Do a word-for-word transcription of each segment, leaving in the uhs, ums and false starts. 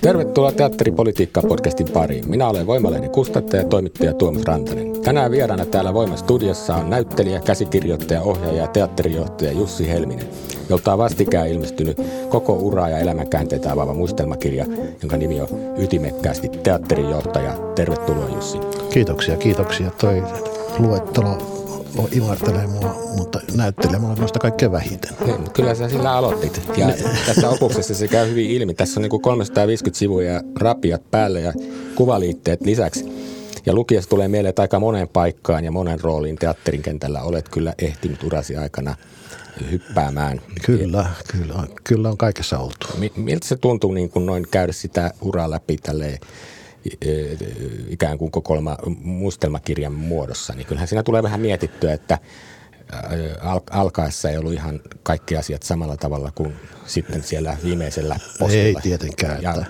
Tervetuloa Teatteripolitiikka-podcastin pariin. Minä olen Voimalehden kustantaja ja toimittaja Tuomas Rantanen. Tänään vieraana täällä Voima-studiossa on näyttelijä, käsikirjoittaja, ohjaaja ja teatterijohtaja Jussi Helminen, jolta on vastikään ilmestynyt koko uraa ja elämänkäänteitä avaava muistelmakirja, jonka nimi on ytimekkäästi teatterijohtaja. Tervetuloa, Jussi. Kiitoksia, kiitoksia. Toi luettelo ivartelee mua, mutta näyttelee mulle noista kaikkein vähiten. Ne, kyllä sä sillä aloitit. Ja tässä opuksessa se käy hyvin ilmi. Tässä on niin kuin kolmesataaviisikymmentä sivuja, rapiat päälle ja kuvaliitteet lisäksi. Ja lukijasta tulee mieleen, että aika moneen paikkaan ja monen rooliin teatterin kentällä olet kyllä ehtinyt urasi aikana hyppäämään. Kyllä, kyllä, kyllä on kaikessa oltu. Miltä se tuntuu niin kuin noin käydä sitä uraa läpi tälleen ikään kuin kokoelma muistelmakirjan muodossa? Niin kyllähän siinä tulee vähän mietittyä, että alkaessa ei ollut ihan kaikki asiat samalla tavalla kuin sitten siellä viimeisellä osalla. Ei tietenkään. Ja että...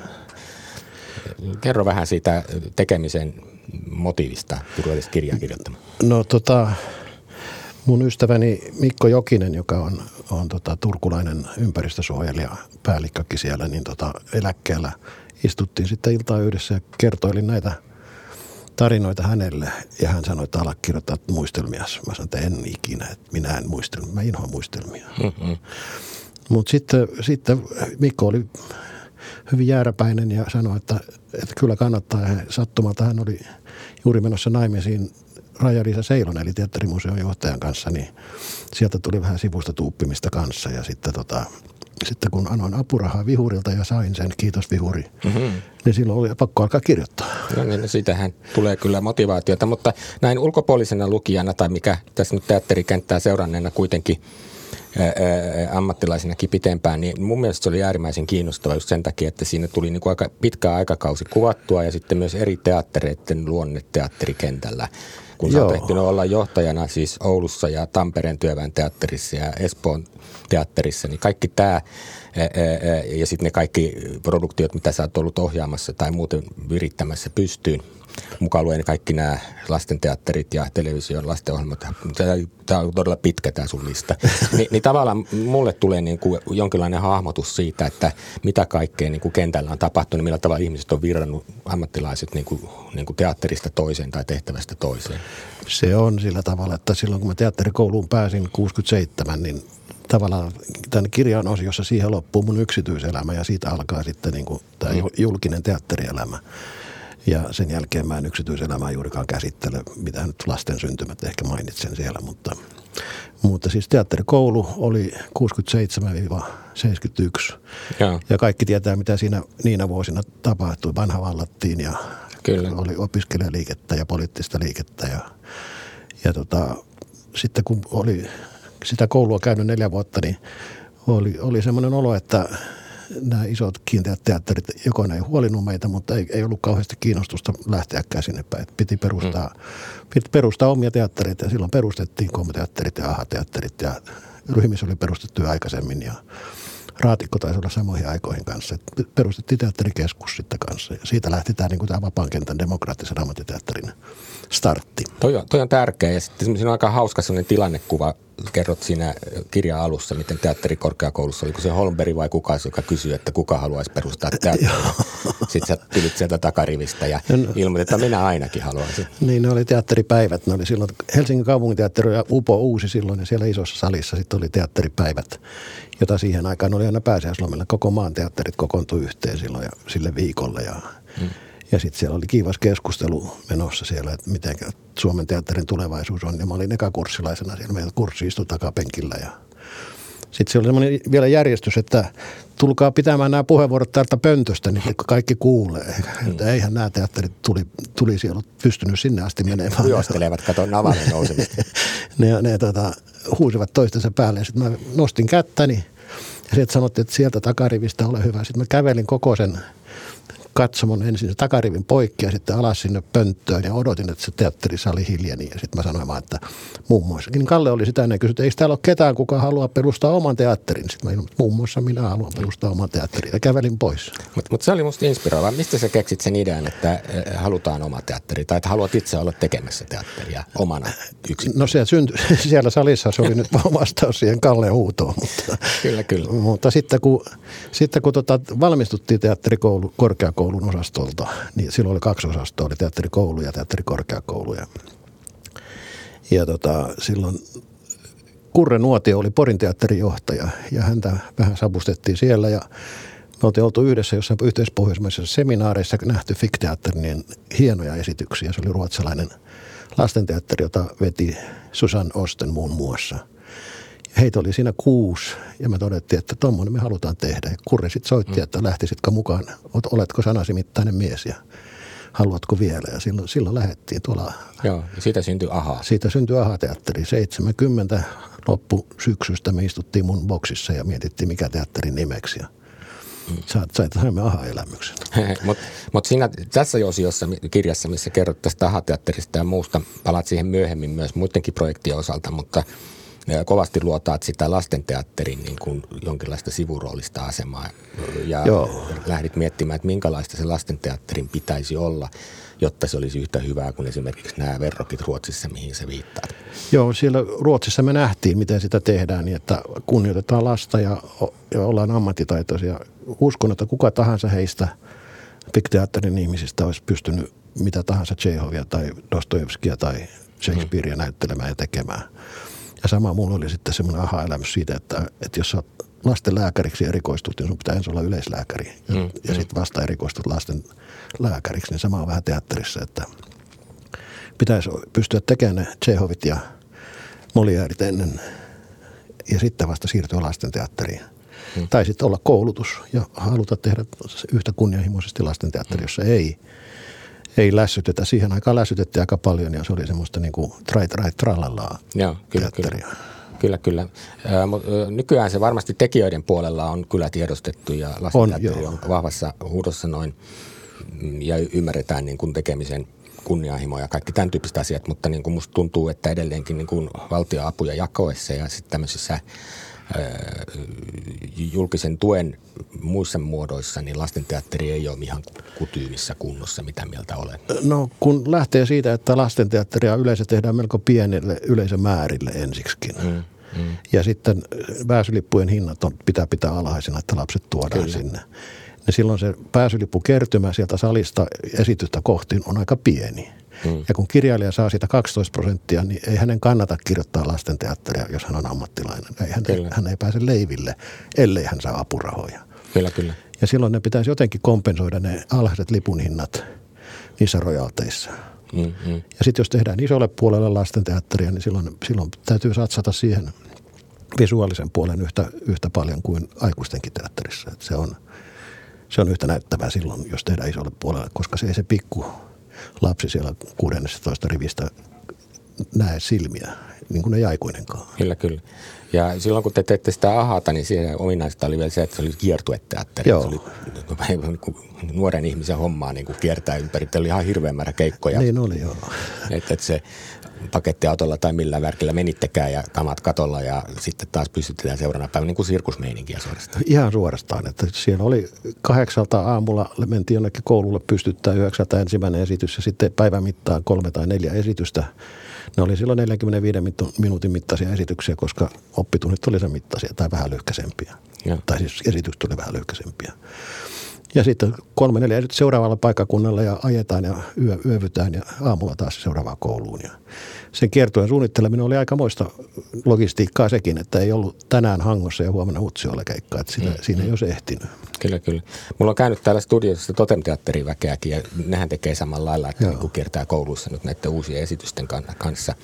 Kerro vähän siitä tekemisen motiivista, kun ruvetit kirjaa kirjoittamaan. No tota, mun ystäväni Mikko Jokinen, joka on, on tota, turkulainen ympäristösuojelija, päällikkökin siellä, niin tota, eläkkeellä istuttiin sitten iltaa yhdessä ja kertoilin näitä tarinoita hänelle. Ja hän sanoi, että ala kirjoittaa muistelmia. Mä sanoin, että en ikinä, että minä en muistelmia, mä inhoan muistelmia. Mm-hmm. Mutta sitten, sitten Mikko oli hyvin jääräpäinen ja sanoi, että, että kyllä kannattaa. Sattumalta hän oli juuri menossa naimisiin Raija-Liisa Seilon, eli teatterimuseon johtajan kanssa, niin sieltä tuli vähän sivusta tuuppimista kanssa. Ja sitten, tota, sitten kun annoin apurahaa Vihurilta ja sain sen, kiitos Vihuri, mm-hmm. niin silloin oli pakko alkaa kirjoittaa. No niin, no siitähän tulee kyllä motivaatiota, mutta näin ulkopuolisena lukijana tai mikä tässä nyt teatterikenttää seuranneena kuitenkin, ammattilaisenakin pitempään, niin mun mielestä se oli äärimmäisen kiinnostava just sen takia, että siinä tuli niin kuin aika pitkä aikakausi kuvattua ja sitten myös eri teattereiden luonne teatterikentällä. Kun sä oot ehtinyt olla johtajana siis Oulussa ja Tampereen työväen teatterissa ja Espoon teatterissa, niin kaikki tämä ja sitten ne kaikki produktiot, mitä sä oot ollut ohjaamassa tai muuten virittämässä pystyyn, mukaan luen kaikki nämä lastenteatterit ja television lastenohjelmat. Tämä on todella pitkä tämä sun lista. Ni, niin tavallaan mulle tulee niin kuin jonkinlainen hahmotus siitä, että mitä kaikkea niin kuin kentällä on tapahtunut, millä tavalla ihmiset on virrannut, ammattilaiset niin kuin, niin kuin teatterista toiseen tai tehtävästä toiseen. Se on sillä tavalla, että silloin kun mä teatterikouluun pääsin kuusikymmentäseitsemän, niin tavallaan tämän kirjan osiossa siihen loppuu mun yksityiselämä ja siitä alkaa sitten niin kuin tämä julkinen teatterielämä. Ja sen jälkeen mä en yksityiselämää juurikaan käsittele, mitä nyt lasten syntymät ehkä mainitsen siellä, mutta, mutta siis teatterikoulu oli kuusikymmentäseitsemän seitsemänkymmentäyksi ja. ja kaikki tietää, mitä siinä niinä vuosina tapahtui. Vanha vallattiin ja Kyllä. oli opiskelijaliikettä ja poliittista liikettä ja, ja tota, sitten kun oli sitä koulua käynyt neljä vuotta, niin oli, oli semmoinen olo, että nämä isot kiinteät teatterit, joko ne ei huolinut meitä, mutta ei, ei ollut kauheasti kiinnostusta lähteäkään sinne päin. Piti perustaa, mm. piti perustaa omia teattereita ja silloin perustettiin Kommo-teatterit ja Aha-teatterit ja ryhmissä oli perustettu aikaisemmin ja Raatikko taisi olla samoihin aikoihin kanssa. Perustettiin teatterikeskus sitten kanssa ja siitä lähti tämä, niin kuin tämä vapaan kentän demokraattisen ammattiteatterin startti. Toi on, toi on tärkeä ja sitten siinä on aika hauska sellainen tilannekuva. Kerrot siinä kirjan alussa, miten teatterikorkeakoulussa, oliko se Holmberg vai kukaan, joka kysyi, että kuka haluaisi perustaa teatteria. Sitten sä tulit sieltä takarivistä ja ilmoitetaan, että minä ainakin haluaisin. Niin, ne oli teatteripäivät. Ne oli silloin Helsingin kaupunginteatteri ja Upo uusi silloin ja siellä isossa salissa sitten oli teatteripäivät, jota siihen aikaan oli aina pääsiäislomilla. Koko maan teatterit kokoontui yhteen silloin ja sille viikolle ja... Hmm. Ja sitten siellä oli kiivas keskustelu menossa siellä, että miten Suomen teatterin tulevaisuus on. Ja mä olin ekakurssilaisena siellä. Meillä kurssi istui takapenkillä. Sitten se oli semmoinen vielä järjestys, että tulkaa pitämään nämä puheenvuorot täältä pöntöstä, niin kaikki kuulee. Mm. Eihän nämä teatterit tuli, tuli siellä pystynyt sinne asti menemään. Huostelevat, kato navalle nousemista. ne ne tota, huusivat toistensa päälle ja sitten mä nostin kättäni ja sieltä sanottiin, että sieltä takarivistä ole hyvä. Sitten mä kävelin koko sen katsomon ensin takarivin poikki ja sitten alas sinne pönttöön ja odotin, että se teatterisali hiljeni. Ja sitten mä sanoin vaan, että muun muassa. Niin Kalle oli sitä ennen kysynyt, että eikö täällä ole ketään, kuka haluaa perustaa oman teatterin. Sitten mä ilmoin, että muun muassa minä haluan perustaa oman teatterin ja kävelin pois. Mutta mut se oli musta inspiroivaa. Mistä sä keksit sen idean, että halutaan oma teatteri tai että haluat itse olla tekemässä teatteria omana yksikköön? No se syntyi, siellä salissa se oli nyt vastaus siihen Kalleen huutoon. Mutta, kyllä, kyllä. Mutta sitten kun, sitten, kun tota, valmistuttiin teatterikoulu korkeakoulu, koulun osastolta, niin silloin oli kaksi osastoa, oli teatterikoulu ja teatterikorkeakoulu. Ja, ja tota, silloin Kurre Nuotio oli Porin teatterin johtaja ja häntä vähän sapustettiin siellä ja me oltiin oltu yhdessä jossain yhteispohjoismaisessa seminaareissa nähty fikteatterin hienoja esityksiä. Se oli ruotsalainen lastenteatteri, jota veti Susan Osten muun muassa. Heitä oli siinä kuusi ja me todettiin, että tommoinen me halutaan tehdä. Ja Kurre sitten soitti, että lähtisitkö mukaan, oletko sanasi mittainen mies ja haluatko vielä. Ja silloin, silloin lähdettiin tuolla. Joo, siitä syntyi ahaa. Siitä syntyi ahaa-teatteri. seitsemänkymmentä loppusyksystä me istuttiin mun boksissa ja mietittiin mikä teatterin nimeksi. Ja saimme ahaa-elämyksen. Mutta mut tässä osiossa kirjassa, missä kerrot tästä ahaa-teatterista ja muusta, palaat siihen myöhemmin myös muidenkin projektien osalta, mutta kovasti luotaat sitä lastenteatterin niin kuin jonkinlaista sivuroolista asemaa ja Joo. lähdit miettimään, että minkälaista se lastenteatterin pitäisi olla, jotta se olisi yhtä hyvää kuin esimerkiksi nämä verrokit Ruotsissa, mihin se viittaa. Joo, siellä Ruotsissa me nähtiin, miten sitä tehdään, niin että kunnioitetaan lasta ja, ja ollaan ammattitaitoisia. Uskon, että kuka tahansa heistä fikteatterin ihmisistä olisi pystynyt mitä tahansa Tšehovia tai Dostojevskia tai Shakespearea näyttelemään ja tekemään. Ja sama mulla oli sitten semmoinen aha-elämys siitä, että, että jos sä oot lastenlääkäriksi erikoistut, niin sun pitää ensin olla yleislääkäri. Ja, mm, ja mm. sitten vasta erikoistut lasten lääkäriksi, niin sama on vähän teatterissa, että pitäisi pystyä tekemään ne Tšehovit ja Moliärit ennen ja sitten vasta siirtyä lastenteatteriin. Mm. Tai sitten olla koulutus ja haluta tehdä yhtä kunnianhimoisesti lastenteatteri, jossa ei, ei lässytetä. Siihen aikaan lässytettiin aika paljon ja se oli semmoista niinku trai trai trallallaa teatteria. Kyllä, kyllä. Ää, mut, ä, nykyään se varmasti tekijöiden puolella on kyllä tiedostettu ja lastenteatteri on, on vahvassa huudossa noin ja ymmärretään niin kun tekemisen kunnianhimo ja kaikki tämän tyyppiset asiat, mutta niin kun musta tuntuu, että edelleenkin niin kun valtioapuja jakoissa ja sitten tämmöisissä julkisen tuen muissa muodoissa, niin lastenteatteri ei ole ihan kutyyvissä kunnossa, mitä mieltä olen. No kun lähtee siitä, että lastenteatteria yleensä tehdään melko pienelle yleisömäärille ensiksikin. Mm, mm. Ja sitten pääsylippujen hinnat on, pitää pitää alhaisena, että lapset tuodaan Kyllä. sinne. Ja silloin se pääsylippukertymä sieltä salista esitystä kohti on aika pieni. Mm. Ja kun kirjailija saa siitä kaksitoista prosenttia, niin ei hänen kannata kirjoittaa lastenteatteria, jos hän on ammattilainen. Ei, hän, hän ei pääse leiville, ellei hän saa apurahoja. Kyllä, kyllä. Ja silloin ne pitäisi jotenkin kompensoida ne alhaiset lipunhinnat niissä rojalteissa. Mm, mm. Ja sitten jos tehdään isolle puolelle lastenteatteria, niin silloin, silloin täytyy satsata siihen visuaalisen puolen yhtä, yhtä paljon kuin aikuistenkin teatterissa. Et se on, se on yhtä näyttävää silloin, jos tehdään isolle puolelle, koska se ei se pikku lapsi siellä kuudennestatoista rivistä näe silmiä, niin kuin ei aikuinenkaan. Kyllä, kyllä. Ja silloin kun te teette sitä ahata, niin siinä ominaista oli vielä se, että se oli kiertueteatteri. Joo. Se oli nuoren ihmisen hommaa niin kuin kiertää ympäri. Teillä oli ihan hirveä määrä keikkoja. Niin oli, joo. Että et se pakettiautolla tai millään värkillä menittekään ja kamat katolla ja sitten taas pystytään seuraavana päivänä niin kuin sirkusmeininkiä suorastaan. Ihan suorastaan, että siellä oli kahdeksalta aamulla, mentiin jonnekin koululle pystyttää yhdeksältä ensimmäinen esitys ja sitten päivän mittaan kolme tai neljä esitystä. Ne oli silloin neljänkymmenenviiden minuutin mittaisia esityksiä, koska oppitunnit oli sen mittaisia tai vähän lyhkäisempiä. Ja. Tai siis esitykset oli vähän lyhkäisempiä. Ja sitten kolme neljä esitystä seuraavalla paikkakunnalla ja ajetaan ja yö, yövytään ja aamulla taas seuraavaan kouluun. Ja sen kiertueen suunnitteleminen oli aikamoista logistiikkaa sekin, että ei ollut tänään Hangossa ja huomenna Utsjoella keikkaa, että siinä, mm. siinä ei olisi ehtinyt. Kyllä, kyllä. Mulla on käynyt täällä studiossa Totem-teatterin väkeäkin ja nehän tekee samalla lailla, että niin kuin kiertää koulussa nyt näiden uusien esitysten kanssa.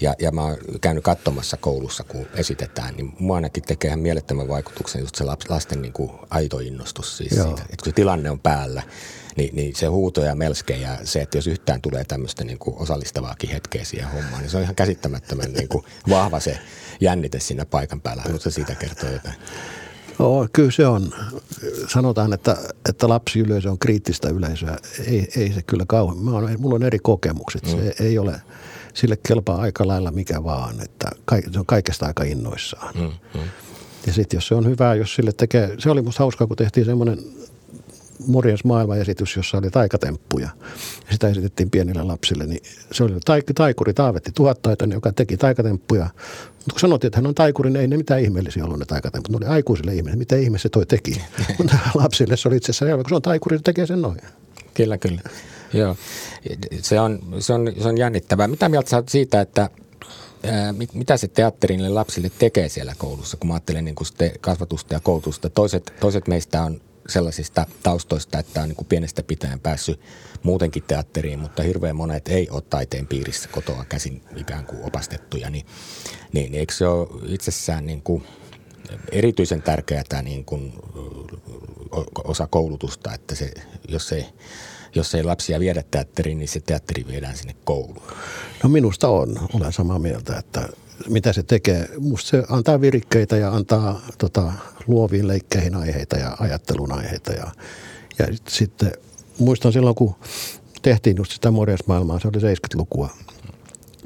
Ja, ja mä oon käynyt katsomassa koulussa, kun esitetään, niin mua ainakin tekee ihan mielettömän vaikutuksen just se lasten niin kuin aito innostus siis siitä, että kun tilanne on päällä. Niin, niin se huuto ja melske ja se, että jos yhtään tulee tämmöistä niin kuin osallistavaakin hetkeä siihen hommaan, niin se on ihan käsittämättömän niin kuin vahva se jännite siinä paikan päällä. Haluatko siitä kertoa jotain? No, kyllä se on. Sanotaan, että, että lapsiyleisö on kriittistä yleisöä. Ei, ei se kyllä kauhean. Mä on, mulla on eri kokemukset. Mm. Se ei ole, sille kelpaa aika lailla mikä vaan. Että kaik, se on kaikesta aika innoissaan. Mm, mm. Ja sitten jos se on hyvää, jos sille tekee, se oli musta hauskaa, kun tehtiin semmoinen Morjens maailmaesitys, jossa oli taikatemppuja. Sitä esitettiin pienille lapsille. Niin se oli taik- taikuri Taavetti Tuhattaitainen, joka teki taikatemppuja. Mutta kun sanottiin, että hän on taikuri, niin ei ne mitään ihmeellisiä ollut ne taikatemput. Ne oli aikuisille ihmisille. Miten ihme se toi teki? Mutta lapsille se oli itse asiassa selvä, kun se on taikuri, niin tekee sen noin. Kyllä, kyllä. Joo. Se on, se on, se on jännittävää. Mitä mieltä sä oot siitä, että Mit, mitä se teatteri niille lapsille tekee siellä koulussa, kun mä ajattelen niin kun kasvatusta ja koulutusta? Toiset, toiset meistä on sellaisista taustoista, että on niin kuin pienestä pitäen päässyt muutenkin teatteriin, mutta hirveän monet ei ole taiteen piirissä kotoa käsin ikään kuin opastettuja. Niin, niin eikö se ole itsessään niin kuin erityisen tärkeää niin kuin osa koulutusta, että se, jos ei, jos ei lapsia viedä teatteriin, niin se teatteri viedään sinne kouluun? No minusta on. Olen samaa mieltä, että mitä se tekee. Musta se antaa virikkeitä ja antaa tota, luoviin leikkeihin aiheita ja ajattelun aiheita. Ja, ja sitten muistan silloin, kun tehtiin just sitä morjensmaailmaa, se oli seitsemänkymmentälukua.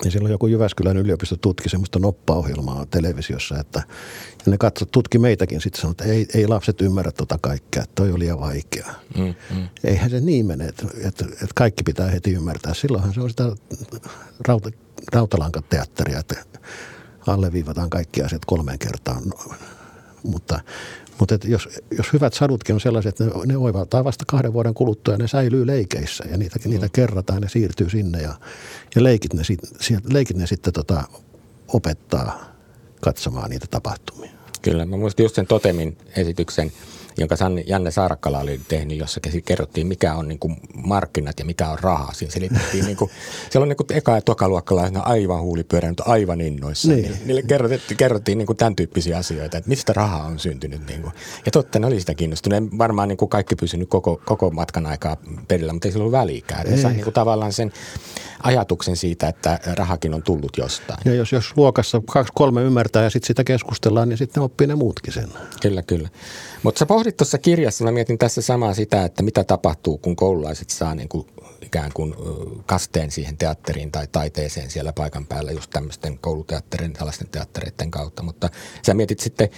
Ja silloin joku Jyväskylän yliopisto tutki semmoista noppaohjelmaa televisiossa, että ja ne katso, tutki meitäkin sitten sanoi, että ei, ei lapset ymmärrä tota kaikkea, että toi oli liian vaikeaa. Mm, mm. Eihän se niin mene, että, että, että kaikki pitää heti ymmärtää. Silloinhan se on sitä rauta, rautalankateatteria, että alleviivataan kaikki asiat kolmeen kertaan. No, mutta mutta et jos, jos hyvät sadutkin on sellaiset, että ne, ne oivaltaa vasta kahden vuoden kuluttua ja ne säilyy leikeissä ja niitä, niitä kerrataan, ne siirtyy sinne ja, ja leikit ne, sit, leikit ne sitten tota, opettaa katsomaan niitä tapahtumia. Kyllä, mä muistin just sen Totemin esityksen, jonka Janne Saarakkala oli tehnyt, jossa kerrottiin, mikä on niin kuin markkinat ja mikä on raha. Siinä selitettiin, niin kuin, siellä on niin kuin eka- ja tokaluokkalaisena aivan huulipyörä, mutta aivan innoissa. Niin. Niille kerrottiin, kerrottiin niin kuin tämän tyyppisiä asioita, että mistä rahaa on syntynyt. Niin kuin. Ja totta, ne oli sitä kiinnostuneet. Varmaan niin kuin kaikki pysynyt koko, koko matkan aikaa perillä, mutta ei sillä ollut väliikään. Ne sai niin kuin tavallaan sen ajatuksen siitä, että rahakin on tullut jostain. Ja jos, jos luokassa kaksi kolme ymmärtää ja sitten sitä keskustellaan, niin sitten oppii ne muutkin sen. Kyllä, kyllä. Mutta sä pohdit tuossa kirjassa, mä mietin tässä samaa sitä, että mitä tapahtuu, kun koululaiset saa niin kuin ikään kuin kasteen siihen teatteriin tai taiteeseen siellä paikan päällä just tämmöisten kouluteatterien, tällaisten teattereiden kautta. Mutta sä mietit sitten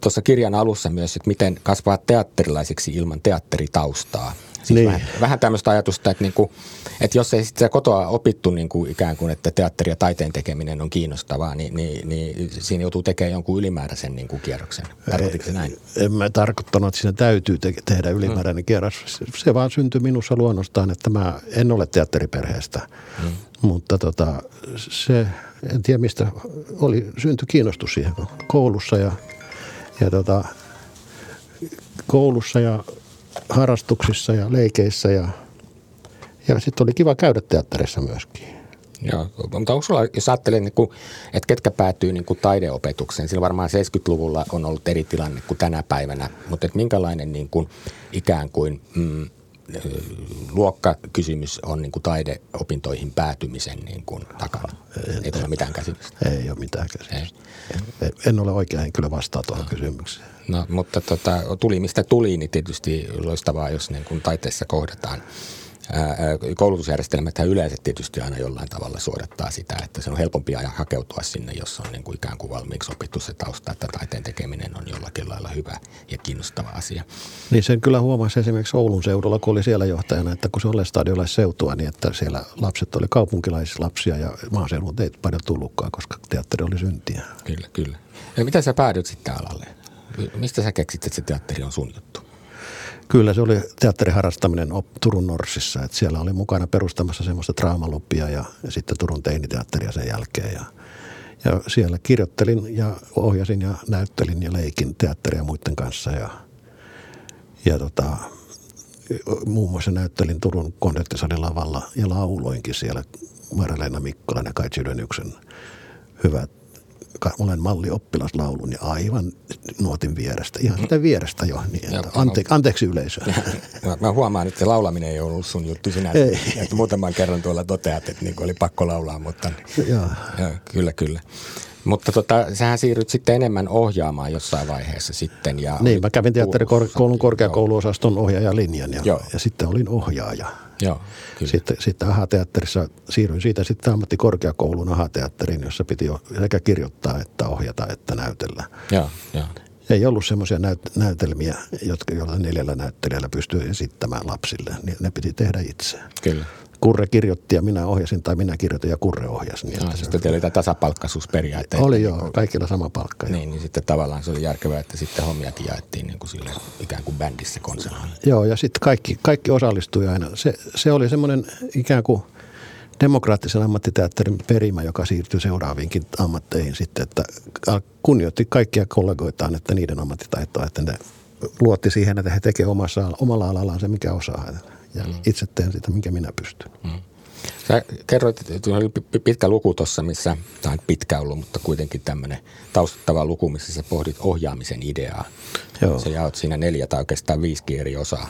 tuossa kirjan alussa myös, että miten kasvaa teatterilaisiksi ilman teatteritaustaa. Siis niin. vähän, vähän tämmöistä ajatusta, että, niinku, että jos ei sitä kotoa opittu niinku ikään kuin, että teatteri ja taiteen tekeminen on kiinnostavaa, niin, niin, niin siinä joutuu tekemään jonkun ylimääräisen niinku kierroksen. Tarkoititko se näin? En mä tarkoittanut, että siinä täytyy te- tehdä ylimääräinen mm. kierros. Se, se vaan syntyi minussa luonnostaan, että mä en ole teatteriperheestä, mm. mutta tota, se, en tiedä mistä, oli, syntyi kiinnostus siihen koulussa ja, ja tota, koulussa ja harrastuksissa ja leikeissä ja, ja sitten oli kiva käydä teatterissa myöskin. Joo, mutta onko sulla, jos ajattelee, niin kuin, että ketkä päätyy niin kuin taideopetukseen, sillä varmaan seitsemänkymmentäluvulla on ollut eri tilanne kuin tänä päivänä, mutta että minkälainen niin kuin, ikään kuin mm, luokkakysymys on niin kuin taideopintoihin päätymisen niin kuin, takana? En, ei ole mitään käsitystä. Ei ole mitään käsitystä. En, en ole oikea henkilö vastaa tuohon no. kysymykseen. No, mutta tota, tuli mistä tuli, niin tietysti loistavaa, jos niin kuin taiteessa kohdataan. Koulutusjärjestelmät yleensä tietysti aina jollain tavalla suodattaa sitä, että se on helpompi aina hakeutua sinne, jos on niin kuin ikään kuin valmiiksi opittu se tausta, että taiteen tekeminen on jollakin lailla hyvä ja kiinnostava asia. Niin sen kyllä huomasi esimerkiksi Oulun seudulla, kun oli siellä johtajana, että kun se oli stadionlaisseutua, niin että siellä lapset oli kaupunkilaislapsia ja maaseudut ei paljon tullutkaan, koska teatteri oli syntiä. Kyllä, kyllä. Ja mitä sä päädyt sitten alalle? Mistä sä keksit, että se teatteri on sun juttu? Kyllä, se oli teatteriharrastaminen Turun Norsissa. Että siellä oli mukana perustamassa semmoista Draamaluppia ja, ja sitten Turun Teiniteatteria sen jälkeen. Ja, ja siellä kirjoittelin ja ohjasin ja näyttelin ja leikin teatteria muiden kanssa. Ja, ja tota, muun muassa näyttelin Turun konserttisalin lavalla ja lauloinkin siellä Marja-Leena Mikkolan ja Kaitsi Ylönyksen hyvät. Olen mallioppilas laulun ja aivan nuotin vierestä, ihan sitä vierestä jo, niin että ante, anteeksi yleisö. Mä, mä huomaan, että se laulaminen ei ollut sun juttu sinä, että muutaman kerran tuolla toteat, että niin oli pakko laulaa, mutta ja. Ja, kyllä, kyllä. Mutta tota, sähän siirryt sitten enemmän ohjaamaan jossain vaiheessa sitten. Ja niin, mä kävin teatterikoulun korkeakouluosaston ohjaajalinjan ja, ja sitten olin ohjaaja. Joo, kyllä. Sitten, sitten aha-teatterissa siirryin siitä sitten ammattikorkeakoulun aha-teatteriin, jossa piti jo sekä kirjoittaa että ohjata että näytellä. Joo, joo. Ei ollut semmoisia näyt- näytelmiä, jotka joilla neljällä näyttelijällä pystyy esittämään lapsille. Ne, ne piti tehdä itse. Kyllä. Kurre kirjoitti ja minä ohjasin, tai minä kirjoitin ja Kurre ohjasi. Niin no, sitten teillä oli tämä tasapalkkaisuusperiaate. Oli joo, kaikilla sama palkka. Niin, niin, niin sitten tavallaan se oli järkevää, että sitten hommiakin jaettiin niin kuin sille, ikään kuin bändissä konsertille. Joo, ja sitten kaikki, kaikki osallistui aina. Se, se oli semmoinen ikään kuin demokraattisen ammattiteatterin perimä, joka siirtyi seuraaviinkin ammatteihin sitten, että kunnioitti kaikkia kollegoitaan, että niiden ammattitaitoa, että ne luotti siihen, että he tekevät omassa, omalla alallaan se, mikä osaa. Ja itse teen sitä, minkä minä pystyn. Mm. Sä kerroit, että oli pitkä luku tuossa, missä, tai pitkä ollut, mutta kuitenkin tämmöinen taustattava luku, missä sä pohdit ohjaamisen ideaa. Joo. Sä jaot siinä neljä tai oikeastaan viisikin eri osaa,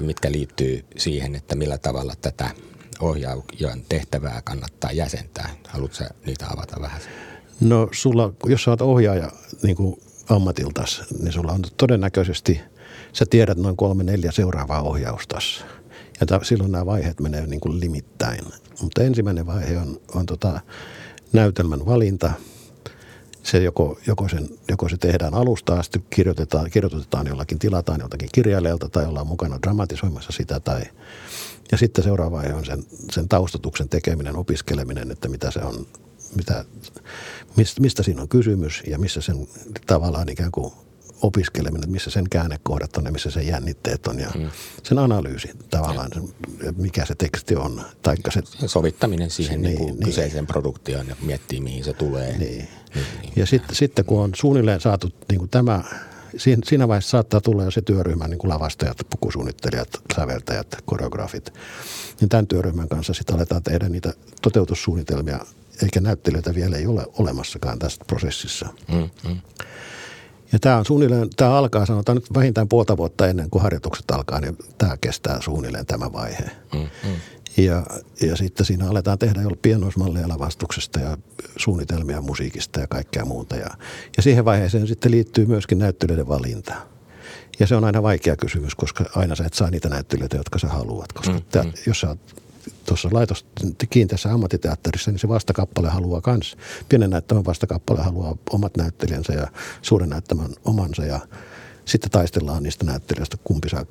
mitkä liittyy siihen, että millä tavalla tätä ohjaajan tehtävää kannattaa jäsentää. Haluatko sä niitä avata vähän? No sulla, jos sä oot ohjaaja niin kuin ammatiltas, niin sulla on todennäköisesti... Sä tiedät noin kolme, neljä seuraavaa ohjaustas. Ja ta, silloin nämä vaiheet menee niin kuin limittäin. Mutta ensimmäinen vaihe on, on tota näytelmän valinta. Se joko, joko, sen, joko se tehdään alusta asti, kirjoitetaan, kirjoitetaan jollakin, tilataan joltakin kirjailijalta tai ollaan mukana dramatisoimassa sitä. Tai, ja sitten seuraava vaihe on sen, sen taustatuksen tekeminen, opiskeleminen, että mitä se on, mitä, mistä siinä on kysymys ja missä sen tavallaan ikään kuin opiskeleminen, missä sen käännekohdat on ja missä sen jännitteet on ja mm. sen analyysi tavallaan, ja. mikä se teksti on. Taikka se, se sovittaminen siihen niin, niin, niin. kyseiseen produktioon ja miettii, mihin se tulee. Niin. Niin, niin. Ja sitten sit, kun on suunnilleen saatu niin kuin tämä, siinä vaiheessa saattaa tulla jo se työryhmä, niin kuin lavastajat, pukusuunnittelijat, säveltäjät, koreografit, niin tämän työryhmän kanssa sitten aletaan tehdä niitä toteutussuunnitelmia, eikä näyttelijöitä vielä ei ole olemassakaan tässä prosessissa. Mm, mm. Ja tämä on suunnilleen, tämä alkaa sanotaan nyt vähintään puolta vuotta ennen kuin harjoitukset alkaa, niin tämä kestää suunnilleen tämä vaihe. Mm, mm. Ja, ja sitten siinä aletaan tehdä jo pienoismalleja lavastuksesta ja suunnitelmia musiikista ja kaikkea muuta. Ja, ja siihen vaiheeseen sitten liittyy myöskin näyttelijöiden valinta. Ja se on aina vaikea kysymys, koska aina sä et saa niitä näyttelijöitä, jotka sä haluat. Koska mm, tää, mm. jos sä oot tuossa laitos kiinteässä ammattiteatterissa, niin se vastakappale haluaa kans. Pienen näyttämän vastakappale haluaa omat näyttelijänsä ja suuren näyttämän omansa ja sitten taistellaan niistä näyttelijöistä, kumpi saa,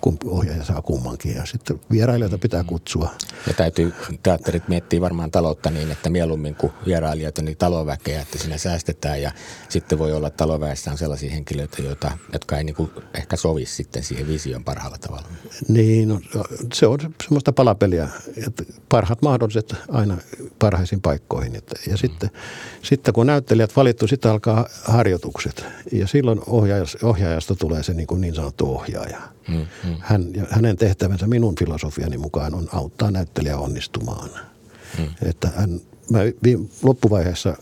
kumpi ohjaaja saa kummankin ja sitten vierailijoita pitää kutsua. Ja täytyy, teatterit miettii varmaan taloutta niin, että mieluummin kuin vierailijoita, niin taloväkeä, että siinä säästetään ja sitten voi olla taloväessä on sellaisia henkilöitä, joita, jotka ei niin kuin ehkä sovi sitten siihen visioon parhaalla tavalla. Niin, no, se on semmoista palapeliä, että parhaat mahdolliset aina parhaisiin paikkoihin. Että, ja mm. sitten, sitten kun näyttelijät valittu, sitten alkaa harjoitukset ja silloin ohjaajasta tulee se niin, kuin niin sanottu ohjaaja. Mm, mm. Hän, hänen tehtävänsä minun filosofiani mukaan on auttaa näyttelijää onnistumaan. Mm. Että hän, mä loppuvaiheessa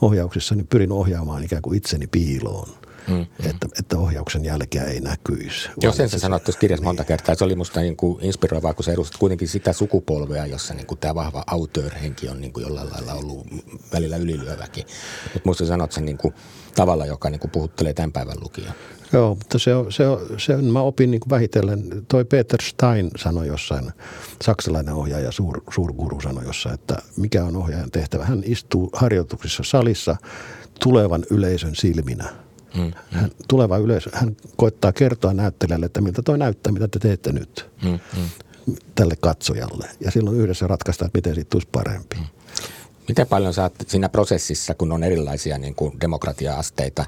ohjauksissa niin pyrin ohjaamaan ikään kuin itseni piiloon, mm, että, mm. että ohjauksen jälkeä ei näkyisi. Joo, sen sä sanoit tuossa kirjassa niin. monta kertaa. Se oli musta niin kuin inspiroivaa, kun sä edustat kuitenkin sitä sukupolvea, jossa niin kuin tämä vahva auteur-henki on niin kuin jollain lailla ollut välillä ylilyöväkin. Mutta musta sanot sen niin kuin tavalla, joka niin kuin puhuttelee tämän päivän lukijan. Joo, mutta se on, se on, se on, mä opin niin kuin vähitellen, toi Peter Stein sanoi jossain, saksalainen ohjaaja, suur, suurguru sanoi jossain, että mikä on ohjaajan tehtävä. Hän istuu harjoituksissa salissa tulevan yleisön silminä. Mm, hän, mm. Tuleva yleisö, hän koittaa kertoa näyttelijälle, että miltä toi näyttää, mitä te teette nyt mm, mm. tälle katsojalle. Ja silloin yhdessä ratkaistaan, että miten siitä tulisi parempi. Mm. Miten paljon sä oot siinä prosessissa, kun on erilaisia niin kuin demokratia-asteita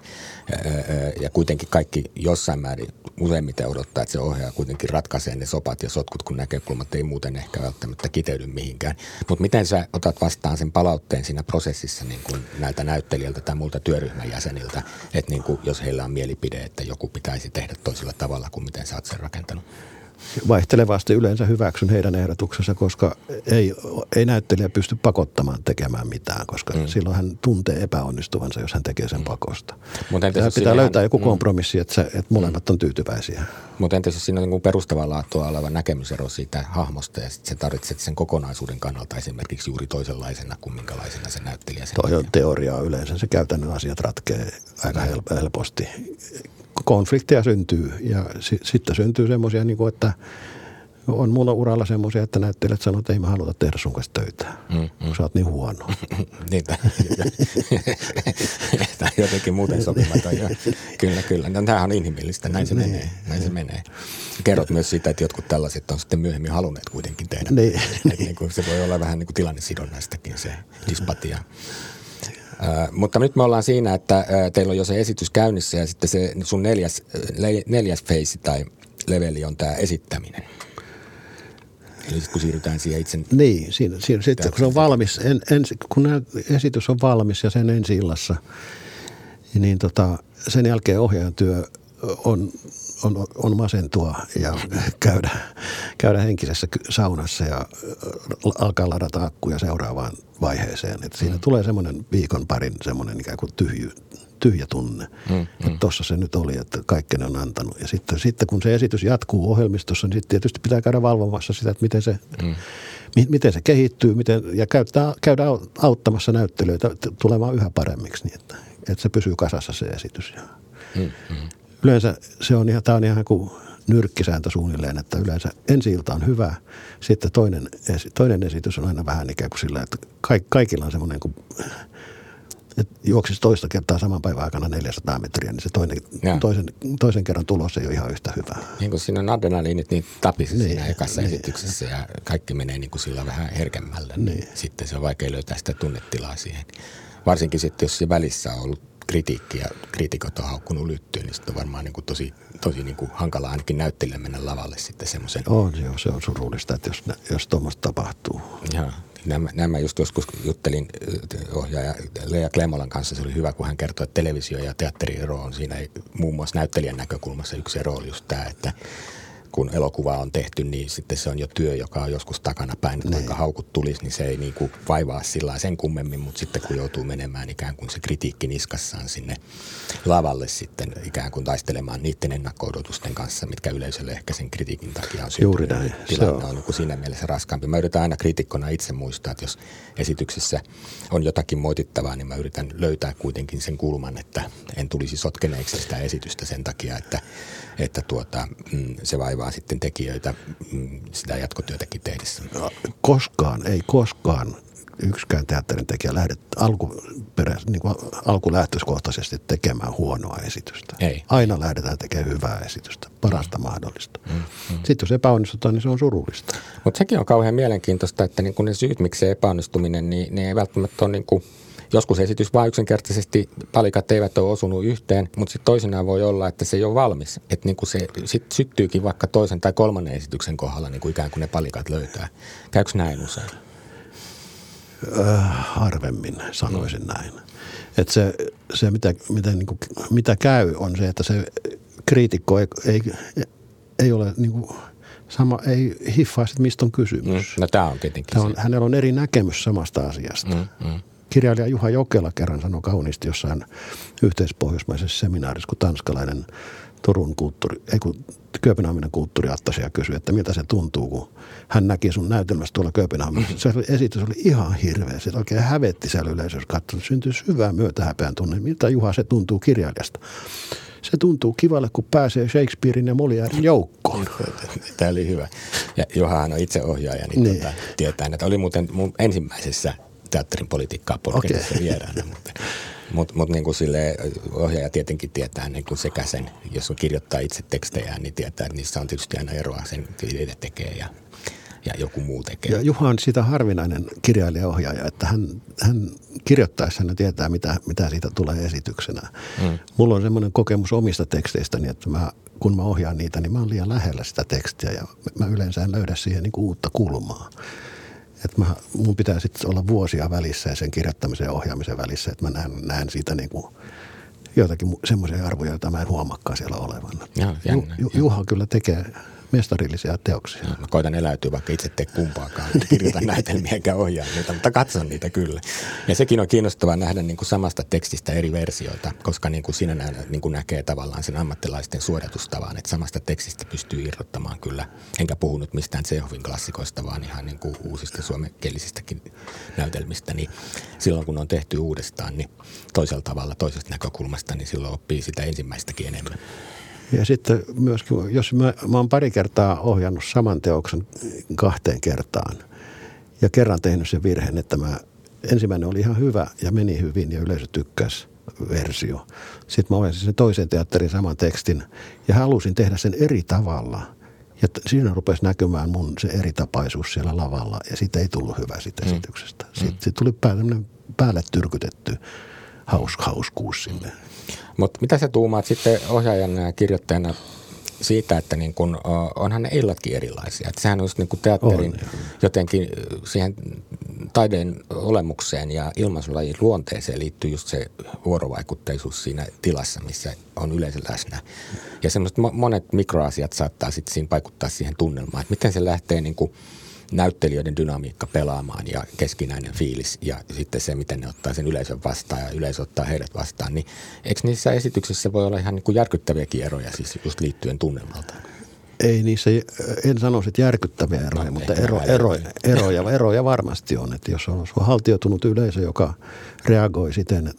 ja kuitenkin kaikki jossain määrin useimmiten odottaa, että se ohjaa kuitenkin ratkaisee ne sopat ja sotkut, kun näkökulmat ei muuten ehkä välttämättä kiteydy mihinkään. Mutta miten sä otat vastaan sen palautteen siinä prosessissa niin kuin näiltä näyttelijöiltä tai muilta työryhmän jäseniltä, että niin kuin, jos heillä on mielipide, että joku pitäisi tehdä toisella tavalla kuin miten sä oot sen rakentanut? Vaihtelevasti yleensä hyväksyn heidän ehdotuksensa, koska ei, ei näyttelijä pysty pakottamaan tekemään mitään, koska mm. silloin hän tuntee epäonnistuvansa, jos hän tekee sen mm. pakosta. Mutta pitää siinä löytää joku kompromissi, mm. että, se, että molemmat mm. on tyytyväisiä. Mutta entäs jos siinä on niin perustavaa laatua oleva näkemysero siitä hahmosta, ja sitten tarvitset sen kokonaisuuden kannalta esimerkiksi juuri toisenlaisena kuin minkälaisena se näyttelijä sen tekee? Toi on teoriaa yleensä. Se käytännön asiat ratkee aika mm. helposti. Konflikteja syntyy ja si- sitten syntyy semmoisia, niin että on mulla uralla semmoisia, että näyttelijät sanoo, että ei mä haluta tehdä sun kanssa töitä, mm, mm. sä oot niin huono. niin, tai jotenkin muuten sopimaton. Kyllä, kyllä. No, tämähän on inhimillistä, näin se niin, menee. Näin niin. se menee. Kerrot myös siitä, että jotkut tällaiset on sitten myöhemmin halunneet kuitenkin tehdä. Niin. Niin kuin se voi olla vähän niin kuin tilannesidonnaistakin se dispatia. Uh, mutta nyt me ollaan siinä, että uh, teillä on jo se esitys käynnissä ja sitten se sun neljäs, le, neljäs feisi tai leveli on tämä esittäminen. Eli kun siirrytään siihen itse... Niin, siinä, siinä, sitten kun se on valmis, en, ensi, kun esitys on valmis ja sen ensi illassa, niin tota, sen jälkeen ohjaajan työ on, on, on masentua ja käydä, käydä henkisessä saunassa ja alkaa ladata akkuja seuraavaan vaiheeseen. Että siinä mm. tulee semmoinen viikon parin semmoinen ikään kuin tyhjy, tyhjä tunne. Mm. Että tossa se nyt oli, että kaikki ne on antanut. Ja sitten, sitten kun se esitys jatkuu ohjelmistossa, niin sitten tietysti pitää käydä valvomassa sitä, että miten se, mm. mi, miten se kehittyy miten, ja käyttää, käydä auttamassa näyttelijöitä tulemaan yhä paremmiksi. Niin että, että se pysyy kasassa se esitys. Mm. Mm. Yleensä se on ihan, tämä on ihan kuin nyrkkisääntö suunnilleen, että yleensä ensi ilta on hyvä, sitten toinen, toinen esitys on aina vähän ikään kuin sillä, että kaikilla on semmoinen kuin, että juoksisi toista kertaa saman päivän aikana neljäsataa metriä, niin se toinen, toisen, toisen kerran tulos ei ole ihan yhtä hyvä. Niin kuin siinä on adrenaliinit niin tapisi niin, siinä ekassa niin. esityksessä ja kaikki menee niin kuin sillä vähän herkemmällä, niin. niin sitten se on vaikea löytää sitä tunnetilaa siihen. Varsinkin sitten, jos se välissä on ollut kritiikkiä, kriitikot on haukkunut lyttyyn, niin sitten on varmaan niin kuin tosi, tosi niin kuin hankala ainakin näyttelijä mennä lavalle sitten semmoisen. On, joo, se on surullista, että jos, jos tuommoista tapahtuu. Jaa. Nämä just joskus juttelin ohjaaja Lea Klemolan kanssa, se oli hyvä, kun hän kertoi, että televisio ja teatteriero on siinä muun muassa näyttelijän näkökulmassa yksi ero oli just tämä, että kun elokuvaa on tehty, niin sitten se on jo työ, joka on joskus takana päin, että vaikka haukut tulisi, niin se ei niin kuin vaivaa sillä sen kummemmin, mutta sitten kun joutuu menemään ikään kuin se kritiikki niskassaan sinne lavalle sitten ikään kuin taistelemaan niiden ennakko-odotusten kanssa, mitkä yleisölle ehkä sen kritiikin takia on syntynyt. Juuri näin. Tilanne on niin siinä mielessä raskaampi. Mä yritän aina kriitikkona itse muistaa, että jos esityksessä on jotakin moitittavaa, niin mä yritän löytää kuitenkin sen kulman, että en tulisi sotkeneeksi sitä esitystä sen takia, että, että tuota, se vaivaa vaan sitten tekijöitä sitä jatkotyötäkin tehdessä. No, koskaan, ei koskaan yksikään teatterin tekijä lähde alkuperä, niin kuin alkulähtöskohtaisesti tekemään huonoa esitystä. Ei. Aina lähdetään tekemään hyvää esitystä, parasta mm. mahdollista. Mm. Mm. Sitten jos epäonnistutaan, niin se on surullista. Mutta sekin on kauhean mielenkiintoista, että niin kun ne syyt, miksi se epäonnistuminen, niin ne ei välttämättä ole... Niin kuin joskus esitys vaan yksinkertaisesti, palikat eivät ole osunut yhteen, mutta sitten toisinaan voi olla, että se ei ole valmis. Että niin kuin se sit syttyykin vaikka toisen tai kolmannen esityksen kohdalla, niin kuin ikään kuin ne palikat löytää. Käykö näin usein? Öö, harvemmin sanoisin no. näin. Että se, se mitä, mitä, niin kuin, mitä käy, on se, että se kriitikko ei, ei, ei ole... Niin kuin Sama ei hiffaa, että mistä on kysymys. Mm. No tämä on tietenkin tämä on, se. Hänellä on eri näkemys samasta asiasta. Mm, mm. Kirjailija Juha Jokela kerran sanoi kauniisti jossain yhteispohjoismaisessa seminaarissa, kun tanskalainen Turun kulttuuri, ei kun Kööpenhaminan kulttuuriattasia kysyi, että miltä se tuntuu, kun hän näki sun näytelmässä tuolla Kööpenhaminassa. Se esitys oli ihan hirveä. Se oikein hävetti siellä yleisössä katsomaan. Syntyi syvää myötähäpeän tunne. Miltä Juha se tuntuu kirjailijasta? Se tuntuu kivalle, kun pääsee Shakespearein ja Molièren joukkoon. Tämä oli hyvä. Ja Juhahan on itse ohjaaja, niin, niin. Tuota, tietää, että oli muuten mun ensimmäisessä teatterin politiikkaa polkeessa okay. vieraana, mutta, mutta, mutta niin kuin sille ohjaaja tietenkin tietää niin kuin sekä sen, jos kirjoittaa itse tekstejään, niin tietää, että niissä on tietysti aina eroa sen, mitä itse tekee ja, ja joku muu tekee. Ja Juha on sitä harvinainen kirjailijaohjaaja, että hän, hän kirjoittaessa hän tietää, mitä, mitä siitä tulee esityksenä. Mm. Mulla on semmoinen kokemus omista teksteistäni, että mä, kun mä ohjaan niitä, niin mä oon liian lähellä sitä tekstiä ja mä yleensä en löydä siihen niin kuin uutta kulmaa. Et mä, mun pitää sitten olla vuosia välissä ja sen kirjoittamisen ja ohjaamisen välissä, että mä näen, näen siitä niin kuin joitakin semmoisia arvoja, joita mä en huomaakaan siellä olevan. Joo, Ju, Ju, Juha kyllä tekee mestarillisia teoksia. No, mä koitan eläytyä, vaikka itse tee kumpaakaan. Kirjoitan näytelmiä enkä ohjaa niitä, mutta katson niitä kyllä. Ja sekin on kiinnostavaa nähdä niin kuin samasta tekstistä eri versioita, koska niin kuin siinä nä, niin kuin näkee tavallaan sen ammattilaisten suodatustavan, että samasta tekstistä pystyy irrottamaan kyllä. Enkä puhunut mistään Tsehovin klassikoista, vaan ihan niin kuin uusista suomenkielisistäkin näytelmistä. Niin silloin kun on tehty uudestaan, niin toisella tavalla, toisesta näkökulmasta, niin silloin oppii sitä ensimmäistäkin enemmän. Ja sitten myöskin, jos mä, mä oon pari kertaa ohjannut saman teoksen kahteen kertaan ja kerran tehnyt sen virheen, että mä, ensimmäinen oli ihan hyvä ja meni hyvin ja yleisö tykkäsi versio. Sitten mä ohjasin sen toisen teatterin saman tekstin ja halusin tehdä sen eri tavalla. Ja t- siinä rupesi näkymään mun se eritapaisuus siellä lavalla ja siitä ei tullut hyvä siitä mm. esityksestä. Sitten mm. sit tuli päälle, päälle tyrkytetty haus, hauskuus sinne. Mutta mitä sä tuumaat sitten ohjaajana ja kirjoittajana siitä, että niin kun, onhan ne illatkin erilaisia. Että sehän on just niin kun teatterin on, jotenkin siihen taiteen olemukseen ja ilmaisulajin luonteeseen liittyy just se vuorovaikutteisuus siinä tilassa, missä on yleensä läsnä. Ja semmoiset monet mikroasiat saattaa sitten siinä vaikuttaa siihen tunnelmaan, että miten se lähtee niin kun näyttelijöiden dynamiikka pelaamaan ja keskinäinen fiilis ja sitten se, miten ne ottaa sen yleisön vastaan ja yleisö ottaa heidät vastaan, niin eikö niissä esityksissä voi olla ihan niin kuin järkyttäviäkin eroja siis just liittyen tunnelmalta? Ei niissä, en sanoisi, että järkyttäviä eroja, no, mutta ero, eroja, eroja, eroja varmasti on. Että jos on haltioitunut yleisö, joka reagoi siten,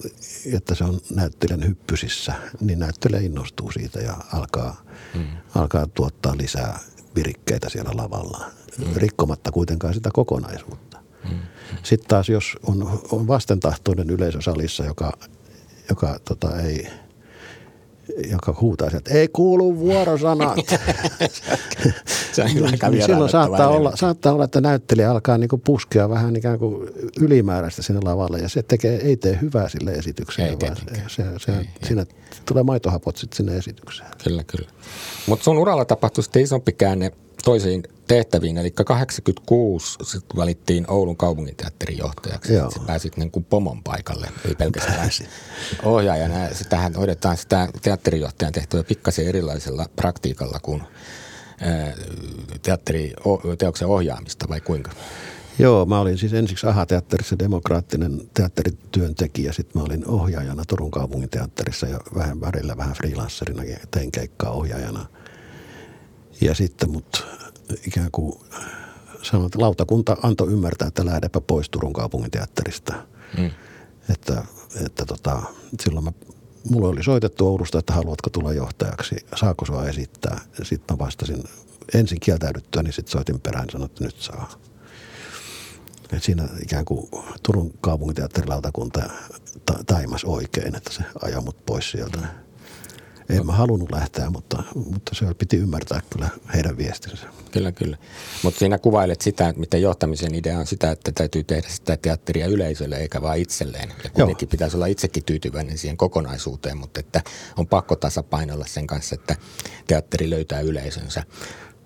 että se on näyttelijän hyppysissä, niin näyttelijä innostuu siitä ja alkaa, mm. alkaa tuottaa lisää virikkeitä siellä lavalla. Mm. Rikkomatta kuitenkaan sitä kokonaisuutta. Mm. Sitten taas jos on, on vastentahtoinen yleisö salissa, joka, joka, tota, ei, joka huutaa sieltä, että ei kuulu vuorosanat. niin silloin saattaa olla, saattaa olla, että näyttelijä alkaa niinku puskea vähän ikään kuin ylimääräistä sinne lavalle ja se tekee, ei tee hyvää sille esitykselle, vaan se, se, ei, siinä ei. Tulee maitohapot sitten sinne esitykseen. Kyllä, kyllä. Mutta sun uralla tapahtui sitten isompi käänne toisiin tehtäviin, eli kahdeksankymmentäkuusi sitten valittiin Oulun kaupunginteatterin johtajaksi. Sä pääsit niin kuin pomon paikalle, ei pelkästään ohjaajana. Sitähän hoidetaan sitä teatterijohtajan tehtävää pikkasen erilaisella praktiikalla kuin teatteriteoksen ohjaamista, vai kuinka? Joo, mä olin siis ensiksi Aha-teatterissa demokraattinen teatterityöntekijä. Sitten mä olin ohjaajana Turun kaupunginteatterissa ja vähän välillä vähän freelancerina tein keikkaa ohjaajana. Ja sitten mut ikään kuin sanoin, että lautakunta antoi ymmärtää, että lähdepä pois Turun kaupunginteatterista. Mm. Että, että tota, silloin mä, mulla oli soitettu Oulusta, että haluatko tulla johtajaksi, saako sua esittää. Sitten mä vastasin ensin kieltäydyttyä, niin sitten soitin perään ja sanoin, että nyt saa. Et siinä ikään kuin Turun kaupunginteatterin lautakunta ta- taimasi oikein, että se ajoi mut pois sieltä. Mm. En mä halunnut lähteä, mutta, mutta se piti ymmärtää kyllä heidän viestinsä. Kyllä, kyllä. Mutta siinä kuvailet sitä, että miten johtamisen idea on sitä, että täytyy tehdä sitä teatteria yleisölle eikä vaan itselleen. Ja kuitenkin Joo. pitäisi olla itsekin tyytyväinen siihen kokonaisuuteen, mutta että on pakko tasapainoilla sen kanssa, että teatteri löytää yleisönsä.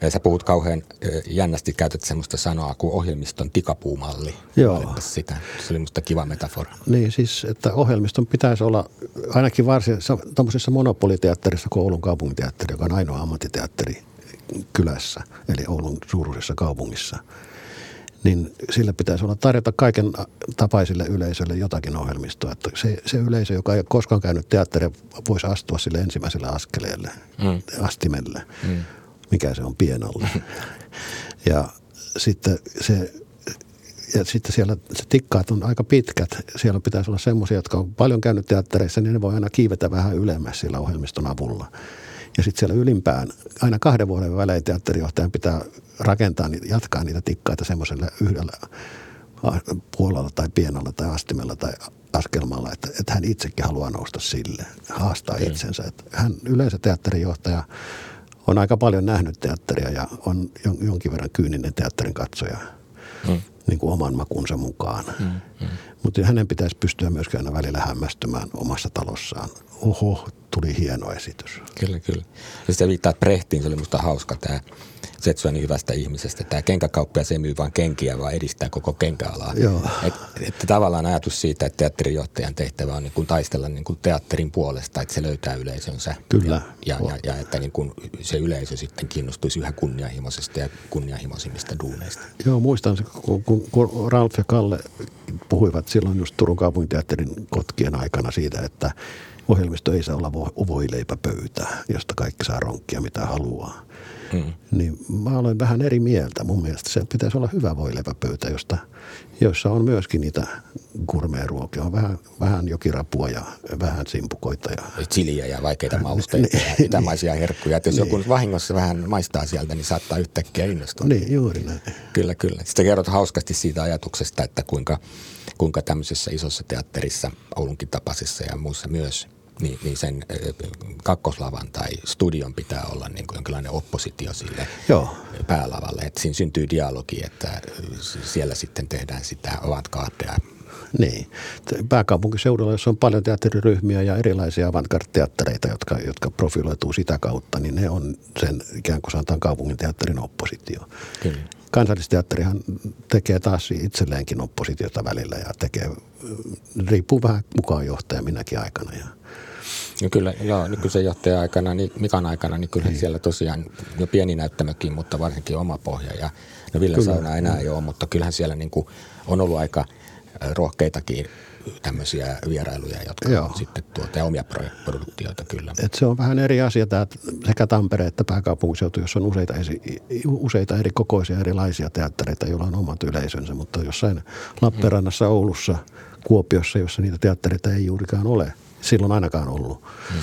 Ja sä puhut kauhean jännästi, käytät semmoista sanaa kuin ohjelmiston tikapuumalli. Joo. Sitä. Se oli musta kiva metafora. Niin siis, että ohjelmiston pitäisi olla ainakin varsin tuommoisessa monopoliteatterissa kuin Oulun kaupunginteatteri, joka on ainoa ammattiteatteri kylässä, eli Oulun suuruisessa kaupungissa. Niin sillä pitäisi olla tarjota kaiken tapaisille yleisölle jotakin ohjelmistoa. Että se, se yleisö, joka ei koskaan käynyt teatteria, voisi astua sille ensimmäiselle askeleelle, mm. astimelle. Mm. Mikä se on pienolla. Ja sitten, se, ja sitten siellä se tikkaat on aika pitkät. Siellä pitäisi olla semmoisia, jotka on paljon käynyt teattereissa, niin ne voi aina kiivetä vähän ylemmäs sillä ohjelmiston avulla. Ja sitten siellä ylimpään, aina kahden vuoden välein teatterijohtajan pitää rakentaa, jatkaa niitä tikkaita semmoiselle yhdellä puolella tai pienolla tai astimella tai askelmalla, että, että hän itsekin haluaa nousta sille, haastaa itsensä. Että hän yleensä teatterijohtaja on aika paljon nähnyt teatteria ja on jonkin verran kyyninen teatterin katsoja mm. niin kuin oman makunsa mukaan. Mm, mm. Mutta hänen pitäisi pystyä myöskään välillä hämmästymään omassa talossaan. Oho, tuli hieno esitys. Kyllä, kyllä. Ja sitten viittaat Brehtiin, se oli musta hauska tämä Setsuanin hyvästä ihmisestä. Tämä kenkäkauppias ei myy vaan kenkiä, vaan edistää koko kenkäalaa. Että et tavallaan ajatus siitä, että teatterijohtajan tehtävä on niin kuin taistella niin kuin teatterin puolesta, että se löytää yleisönsä. Kyllä. Ja, ja, ja, ja että niin kuin se yleisö sitten kiinnostuisi yhä kunnianhimoisesta ja kunnianhimoisimmista duuneista. Joo, muistan, kun, kun Ralf ja Kalle puhuivat silloin just Turun kaupunginteatterin kotkien aikana siitä, että ohjelmisto ei saa olla voileipäpöytää, josta kaikki saa ronkkia mitä haluaa. Hmm. Niin mä olen vähän eri mieltä. Mun mielestä se pitäisi olla hyvä voileipäpöytä, josta, jossa on myöskin niitä gourmet-ruokia. On vähän, vähän jokirapua ja vähän simpukoita. Ja chiliä ja vaikeita mausteita niin, ja itämaisia niin, herkkuja. Et jos niin. joku vahingossa vähän maistaa sieltä, niin saattaa yhtäkkiä innostua. Niin, juuri näin. Kyllä, kyllä. Sitten kerrot hauskasti siitä ajatuksesta, että kuinka, kuinka tämmöisessä isossa teatterissa, Oulunkin tapaisissa ja muussa myös, Niin, niin sen kakkoslavan tai studion pitää olla niin kuin jonkinlainen oppositio sille Joo. päälavalle. Että siinä syntyy dialogi, että siellä sitten tehdään sitä avantgardeja. Niin. Pääkaupunkiseudulla, jossa on paljon teatteriryhmiä ja erilaisia avantgarde-teattereita, jotka, jotka profiloituu sitä kautta, niin ne on sen ikään kuin sanotaan kaupunginteatterin oppositio. Kyllä. Kansallisteatterihan tekee taas itselleenkin oppositiota välillä ja tekee, riippuu vähän mukaan johtaja minäkin aikana. Ja no kyllä, joo, nykyisen johtajan aikana, niin Mikan aikana, niin kyllähän niin. siellä tosiaan jo pieni näyttämökin, mutta varsinkin oma pohja. Ja, no Villan sauna enää ei ole, mutta kyllähän siellä niin kuin on ollut aika rohkeitakin tämmöisiä vierailuja, jotka joo. on sitten tuota omia produktioita kyllä. Et se on vähän eri asia tämä sekä Tampere että pääkaupunkiseutu, jossa on useita, esi- useita eri kokoisia erilaisia teattereita, joilla on omat yleisönsä, mutta jossain Lappeenrannassa, Oulussa, Kuopiossa, jossa niitä teattereita ei juurikaan ole, silloin ainakaan ollut, mm.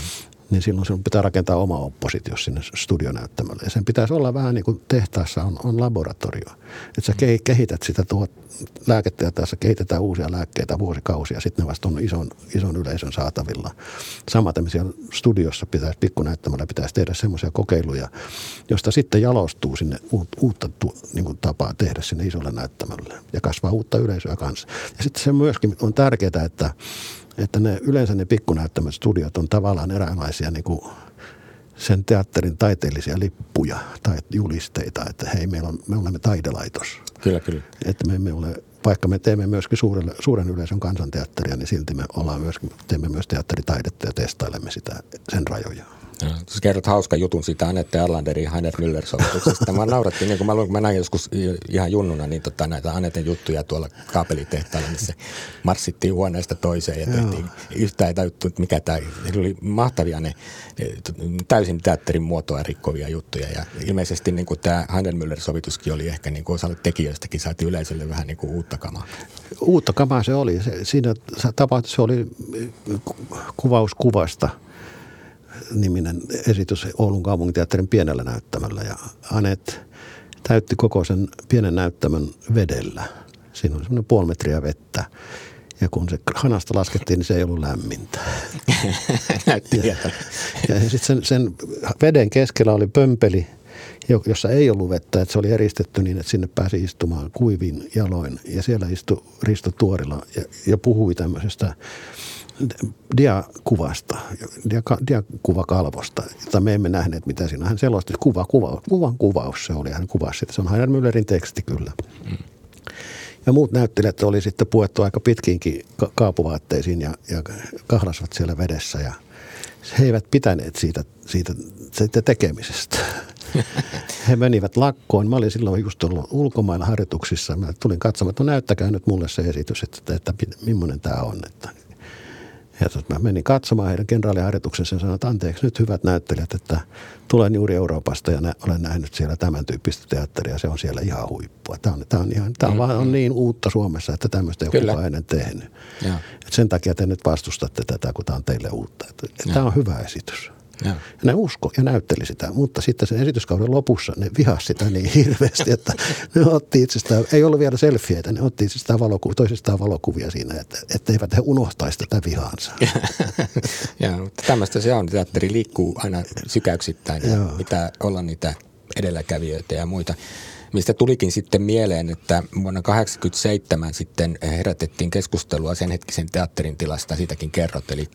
niin silloin sinun pitää rakentaa oma oppositio sinne studionäyttämölle. Ja sen pitäisi olla vähän niin kuin tehtaassa on, on laboratorio. Että sä mm. kehität sitä tuo lääketieteessä, kehitetään uusia lääkkeitä vuosikausia, sitten ne vasta on ison, ison yleisön saatavilla. Samaten siellä studiossa pitäisi, pikkunäyttämöllä pitäisi tehdä semmoisia kokeiluja, josta sitten jalostuu sinne uutta niin kuin tapaa tehdä sinne isolle näyttämölle ja kasvaa uutta yleisöä kanssa. Ja sitten se myöskin on tärkeää, että Että ne, yleensä ne pikkunäyttämät studiot on tavallaan eräänlaisia niin kuin sen teatterin taiteellisia lippuja tai julisteita, että hei, meillä on, me olemme taidelaitos. Kyllä, kyllä. Että me emme ole, vaikka me teemme myöskin suurelle, suuren yleisön kansanteatteria, niin silti me ollaan myöskin, teemme myös teatteritaidetta ja testailemme sitä, sen rajoja. No, sä kerrot hauskan jutun siitä Annette Arlanderin ja Heiner Müller -sovituksesta. Mä naurattiin, niin kun mä, luin, mä näin joskus ihan junnuna niin tota, näitä Annetten juttuja tuolla kaapelitehtaalla, missä marssittiin huoneesta toiseen ja tehtiin yhtään ei tajuttu, että mikä tämä. Ne oli mahtavia ne täysin teatterin muotoa rikkovia juttuja ja ilmeisesti niin tämä Heiner Müller -sovituskin oli ehkä niin osalle tekijöistäkin, saatiin yleisölle vähän niin uutta kamaa. Uutta kamaa se oli. Se, siinä tapahtui, se oli kuvaus kuvasta -niminen esitys Oulun kaupunginteatterin pienellä näyttämöllä ja Annette täytti koko sen pienen näyttämön vedellä. Siinä oli semmoinen puoli metriä vettä ja kun se hanasta laskettiin, niin se ei ollut lämmintä. Näytti ja, ja sitten sen, sen veden keskellä oli pömpeli, jossa ei ollut vettä, että se oli eristetty niin, että sinne pääsi istumaan kuivin jaloin ja siellä istui Risto Tuorila ja, ja puhui tämmöisestä diakuvasta, diakuvakalvosta, jota me emme nähneet, mitä siinä hän selosti. Kuva, kuva, kuvan kuvaus se oli, hän kuvasi sitä. Se on Heiner Müllerin teksti kyllä. Mm. Ja muut näyttelijät oli sitten puettu aika pitkiinkin ka- kaapuvaatteisiin ja, ja kahlasivat siellä vedessä ja he eivät pitäneet siitä, siitä, siitä tekemisestä. He menivät lakkoon. Mä olin silloin just ollut ulkomailla harjoituksissa. Mä tulin katsomaan, että no näyttäkää nyt mulle se esitys, että, että, että millainen tämä on, että ja mä menin katsomaan heidän kenraaliharjoituksensa ja sanoin, että anteeksi nyt hyvät näyttelijät, että tulen juuri Euroopasta ja nä- olen nähnyt siellä tämän tyyppistä teatteria. Se on siellä ihan huippua. Tämä on, tämä on, ihan, tämä on, mm-hmm. vaan on niin uutta Suomessa, että tämmöistä ei ole kukaan ennen tehnyt. Sen takia te nyt vastustatte tätä, kun tämä on teille uutta. Että, että tämä on hyvä esitys. Ja ne usko ja näytteli sitä, mutta sitten sen esityskauden lopussa ne vihasi sitä niin hirveästi, että ne otti itsestään, ei ollut vielä selfieitä, ne otti itsestään valokuvia, toisistaan valokuvia siinä, että, että eivät he unohtaisi tätä vihaansa. Joo, mutta tämmöistä se on. Teatteri liikkuu aina sykäyksittäin ja pitää olla niitä edelläkävijöitä ja muita. Mistä tulikin sitten mieleen, että vuonna tuhatyhdeksänsataakahdeksankymmentäseitsemän sitten herätettiin keskustelua sen hetkisen teatterin tilasta, siitäkin kerrot, eli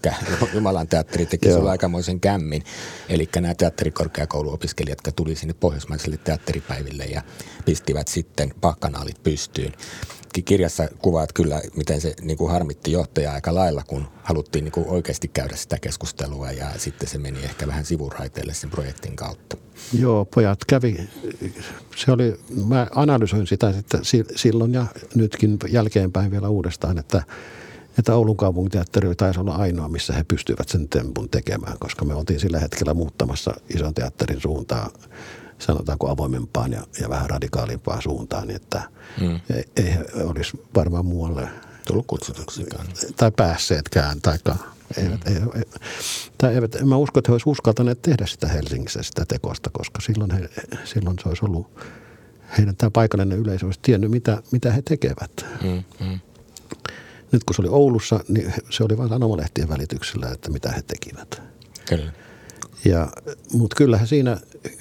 Jumalan teatteri teki sulla aikamoisen kämmin. Eli nämä teatterikorkeakouluopiskelijat, jotka tuli sinne pohjoismaisille teatteripäiville ja pistivät sitten pakkanaalit pystyyn. Kirjassa kuvaat kyllä, miten se niin kuin harmitti johtajaa aika lailla, kun haluttiin niin kuin oikeasti käydä sitä keskustelua ja sitten se meni ehkä vähän sivuraiteelle sen projektin kautta. Joo, pojat kävi. Se oli, mä analysoin sitä että silloin ja nytkin jälkeenpäin vielä uudestaan, että, että Oulun kaupunginteatteri taisi olla ainoa, missä he pystyivät sen tempun tekemään, koska me oltiin sillä hetkellä muuttamassa ison teatterin suuntaa. Sanotaanko avoimempaan ja, ja vähän radikaalimpaan suuntaan, että hmm. ei olisi varmaan muualle tullut kutsutuksikaan. Tai päässeetkään, taikka hmm. eivät, eivät, tai eivät, en mä usko, että he olisivat uskaltaneet tehdä sitä Helsingissä sitä tekosta, koska silloin, he, silloin se olisi ollut, heidän tämä paikallinen yleisö olisi tiennyt, mitä, mitä he tekevät. Hmm. Hmm. Nyt kun se oli Oulussa, niin se oli vain sanomalehtien välityksellä, että mitä he tekivät. Kyllä. Ja, mutta kyllähän siinä,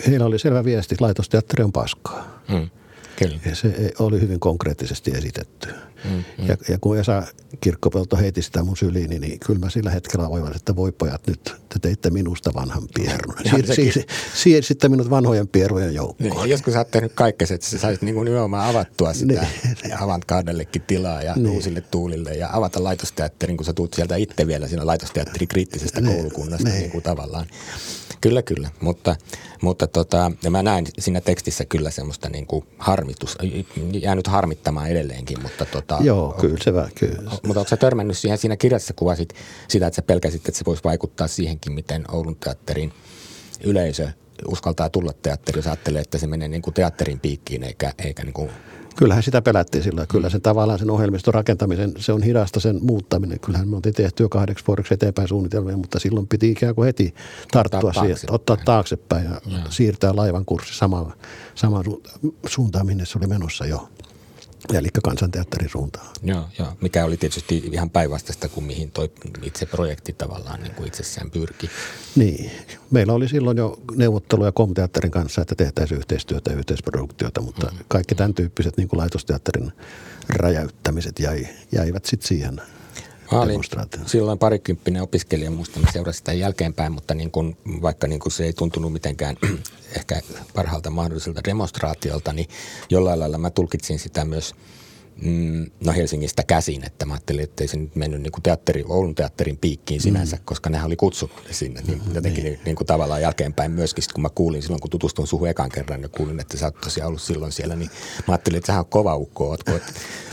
heillä oli selvä viesti, että laitosteatteri on paskaa. Mm, kyllä. Ja se oli hyvin konkreettisesti esitetty. Mm, mm. Ja, ja kun Esa Kirkkopelto heiti sitä mun syliini, niin kyllä mä sillä hetkellä oivan, että voi pojat nyt, te teitte minusta vanhan pierun. Siir, siir, siir, sitten minut vanhojen pierujen joukkoon. Niin, joskus sä oot tehnyt kaikkea, että sä saisit niin nimenomaan avattua sitä ja avantgardellekin tilaa ja niin. uusille tuulille ja avata laitosteatterin, kun sä tuut sieltä itse vielä siinä laitosteatterin kriittisestä niin. koulukunnasta niin. Niin kuin tavallaan. Kyllä, kyllä. Mutta, mutta tota, mä näin siinä tekstissä kyllä semmoista niin kuin harmitus, jäänyt harmittamaan edelleenkin, mutta tota. Joo, kyllä se vähän, kyllä. Mutta ootko sä törmännyt siihen, siinä kirjassa kuvasit sitä, että sä pelkäsit, että se voisi vaikuttaa siihenkin, miten Oulun teatterin yleisö uskaltaa tulla teatteriin, jos ajattelee, että se menee niin kuin teatterin piikkiin eikä, eikä niin kuin. Kyllähän sitä pelättiin sillä. Kyllä se tavallaan sen ohjelmiston rakentamisen, se on hidasta sen muuttaminen. Kyllähän me oltiin tehty jo kahdeksi vuodeksi eteenpäin suunnitelmia, mutta silloin piti ikään kuin heti tarttua siihen, ottaa taaksepäin ja, ja siirtää laivan kurssi samaan, samaan suuntaan, minne se oli menossa jo. Eli kansanteatterin suuntaan. Joo, joo, mikä oli tietysti ihan päinvastaista kuin mihin toi itse projekti tavallaan niin kuin itsessään pyrki. Niin. Meillä oli silloin jo neuvotteluja Komteatterin kanssa, että tehtäisiin yhteistyötä ja yhteisproduktiota, mutta mm-hmm. kaikki tämän tyyppiset niin kuin laitosteatterin räjäyttämiset jäi, jäivät sitten siihen demonstraatioon. Silloin parikymppinen opiskelija, muistan, mä seurasin sitä jälkeenpäin, mutta niin kuin, vaikka niin kuin se ei tuntunut mitenkään ehkä parhaalta mahdolliselta demonstraatiolta, niin jollain lailla mä tulkitsin sitä myös mm, no Helsingistä käsin, että mä ajattelin, että ei se nyt mennyt niin kuin teatteri, Oulun teatterin piikkiin sinänsä, mm. koska nehän oli kutsuttu sinne. Niin mm, jotenkin niin. Niin kuin tavallaan jälkeenpäin myöskin, kun mä kuulin silloin, kun tutustuin suhun ekan kerran ja kuulin, että sä oot tosiaan ollut silloin siellä, niin mä ajattelin, että sähän on kova ukko, ootko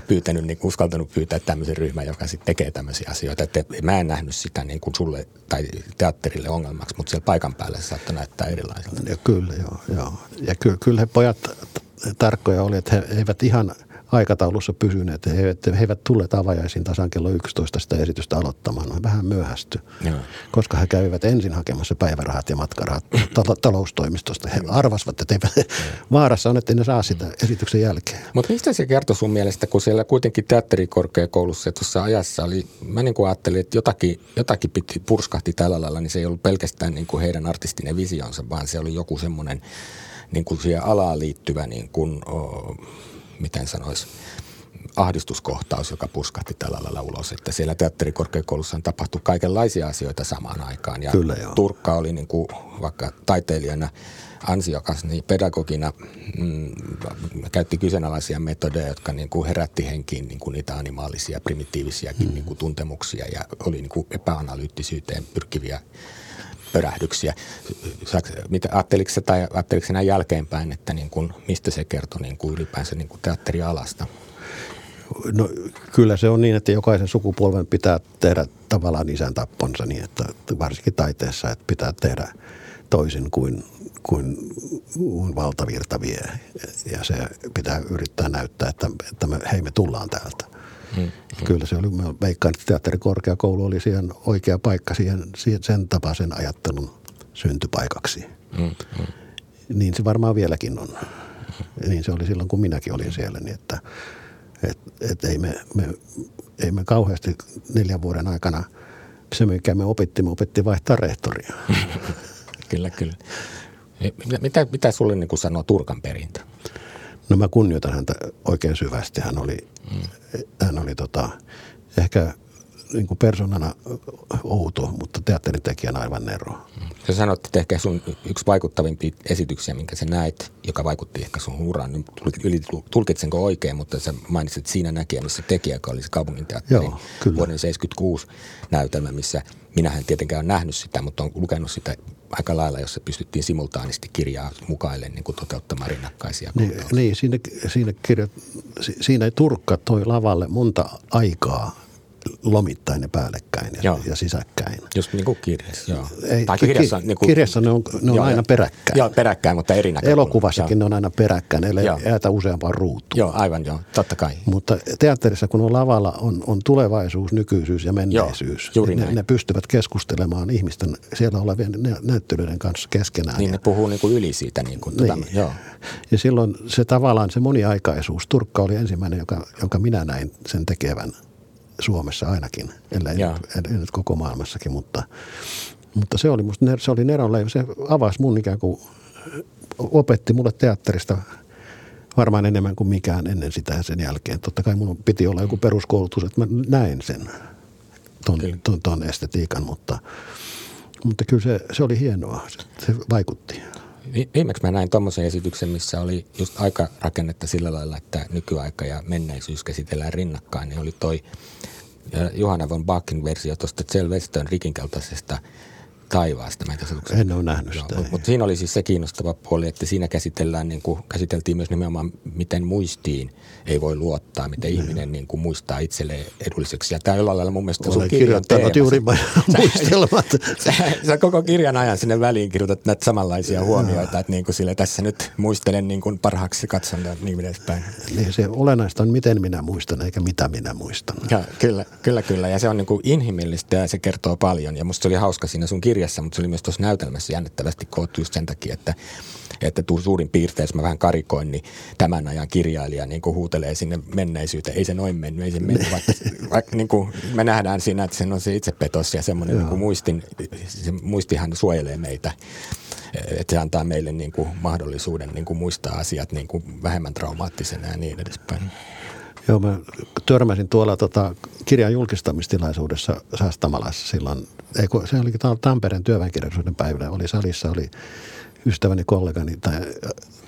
pyytänyt, niin uskaltanut pyytää tämmöisen ryhmän, joka sitten tekee tämmöisiä asioita. Että mä en nähnyt sitä niin kuin sulle tai teatterille ongelmaksi, mutta siellä paikan päällä se saattoi näyttää erilaiselta. Ja kyllä, joo, joo. Ja ky- kyllä he pojat tarkkoja oli, että he eivät ihan aikataulussa pysyneet. He eivät, he eivät tulleet avajaisiin tasan kello yksitoista sitä esitystä aloittamaan. He vähän myöhästy, joo. koska he kävivät ensin hakemassa päivärahat ja matkarahat tal- taloustoimistosta. He arvasivat, että eivät vaarassa on, että ne saa sitä esityksen jälkeen. Mutta mistä se kertoi sun mielestä, kun siellä kuitenkin teatterikorkeakoulussa tuossa ajassa oli, mä niin kuin ajattelin, että jotakin, jotakin piti, purskahti tällä lailla, niin se ei ollut pelkästään niin kuin heidän artistinen visionsa, vaan se oli joku semmoinen niin kuin siihen alaan liittyvä niin kuin oh, miten sanoisi, ahdistuskohtaus, joka puskahti tällä lailla ulos. Että siellä teatterikorkeakoulussa on tapahtunut kaikenlaisia asioita samaan aikaan. Ja kyllä, Turkka oli niin kuin, vaikka taiteilijana ansiokas, niin pedagogina mm, käytti kyseenalaisia metodeja, jotka niin kuin herätti henkiin niin kuin niitä animaalisia, primitiivisiäkin hmm. niin kuin tuntemuksia ja oli niin kuin epäanalyyttisyyteen pyrkiviä pörähdyksiä. Ajatteliko se tai ajatteliko se näin jälkeenpäin, että niin kuin, mistä se kertoi niin kuin ylipäänsä niin kuin teatterialasta? No kyllä se on niin, että jokaisen sukupolven pitää tehdä tavallaan isän tapponsa niin, että varsinkin taiteessa, että pitää tehdä toisin kuin, kuin, kuin valtavirta vie. Ja se pitää yrittää näyttää, että, että me, hei me tullaan täältä. Hmm, hmm. Kyllä se oli, mä veikkaan, että teatterikorkeakoulu oli siihen oikea paikka siihen, siihen sen tapaisen ajattelun syntypaikaksi. Mm, mm. Niin se varmaan vieläkin on. Mm. Niin se oli silloin, kun minäkin olin siellä, niin että et, et ei, me, me, ei me kauheasti neljän vuoden aikana se, mikä me opittiin, me opittiin vaihtaa rehtoria. Kyllä, kyllä. Mitä, mitä sulle niin kuin sanoo Turkan perintö? No mä kunnioitan häntä oikein syvästi. Hän oli, mm. hän oli tota, ehkä niin kuin persoonana outo, mutta teatterin tekijänä aivan nero. Sä sanoit, että ehkä sun yksi vaikuttavimpia esityksiä, minkä sä näit, joka vaikutti ehkä sun uraan, niin tulkitsenko oikein, mutta sä mainitsit siinä näkijä, missä tekijä, joka oli se kaupunginteatterin vuoden seitsemänkymmentäkuusi näytelmä, missä minähän tietenkään olen nähnyt sitä, mutta olen lukenut sitä aika lailla, jossa pystyttiin simultaanisti kirjaa mukaille niin kuin toteuttamaan rinnakkaisia kohtauksia. Niin, niin siinä, siinä, kirja, siinä Turkka toi lavalle monta aikaa lomittain ne päällekkäin ja, ja sisäkkäin. Just niin kuin kirjassa. Joo. Ei, ki- kirjassa, niin kuin, kirjassa ne on, ne on joo, aina peräkkäin. Joo, peräkkäin, mutta eri näkökulmasta. Elokuvassakin joo. Ne on aina peräkkäin, eli jäätä useampaan ruutuun. Joo, aivan joo, totta kai. Mutta teatterissa, kun on lavalla, on, on tulevaisuus, nykyisyys ja menneisyys. Joo, ne, ne pystyvät keskustelemaan ihmisten siellä olevien näyttelyiden kanssa keskenään. Niin ja, ne puhuu niin kuin yli siitä. Niin kuin, niin. Tota, joo. Ja silloin se tavallaan se moniaikaisuus. Turkka oli ensimmäinen, joka, jonka minä näin sen tekevän. Suomessa ainakin, ellei nyt, nyt koko maailmassakin, mutta, mutta se oli musta, se oli nerolle, se avasi mun ikään kuin, opetti mulle teatterista varmaan enemmän kuin mikään ennen sitä ja sen jälkeen. Totta kai mun piti olla joku peruskoulutus, että mä näin sen, ton, ton, ton estetiikan, mutta, mutta kyllä se, se oli hienoa, se vaikutti. Viimeksi mä näin tommoisen esityksen, missä oli just aikarakennetta sillä lailla, että nykyaika ja menneisyys käsitellään rinnakkain. Niin oli toi Johanna von Bachin versio tuosta Zellwestön rikinkaltaisesta taivaasta. Mä en, en ole nähnyt sitä. Mutta mut siinä oli siis se kiinnostava puoli, että siinä käsitellään, niin kuin, käsiteltiin myös nimenomaan, miten muistiin ei voi luottaa, miten no, ihminen niin kuin, muistaa itselleen edulliseksi. Ja tämä jollain lailla mun mielestä sun kirjan teema. Olen kirjoittanut juuri muistelmat. Sä, sä, sä koko kirjan ajan sinne väliin kirjoitat näitä samanlaisia huomioita, että niin kuin, sille, tässä nyt muistelen niin kuin, parhaaksi katson niin edespäin. Niin se olennaista on, miten minä muistan, eikä mitä minä muistan. Ja, kyllä, kyllä, kyllä. Ja se on niin kuin, inhimillistä ja se kertoo paljon. Ja musta se oli hauska siinä sun kirjassa. Mutta se oli myös tuossa näytelmässä jännittävästi koottu just sen takia, että, että tuu suurin piirtein, jos mä vähän karikoin, niin tämän ajan kirjailija niin kuin huutelee sinne menneisyyteen. Ei se noin mennyt, ei se mennyt, vaikka, vaikka niin kuin me nähdään siinä, että se on se itsepetos ja semmoinen niin kuin muistin, se muistihan suojelee meitä, että se antaa meille niin kuin mahdollisuuden niin kuin muistaa asiat niin kuin vähemmän traumaattisena ja niin edespäin. Joo, mä törmäsin tuolla tota, kirjan julkistamistilaisuudessa Sastamalassa silloin. Ei, se olikin Tampereen työväenkirjallisuuden päivänä. Oli salissa, oli ystäväni, kollegani tai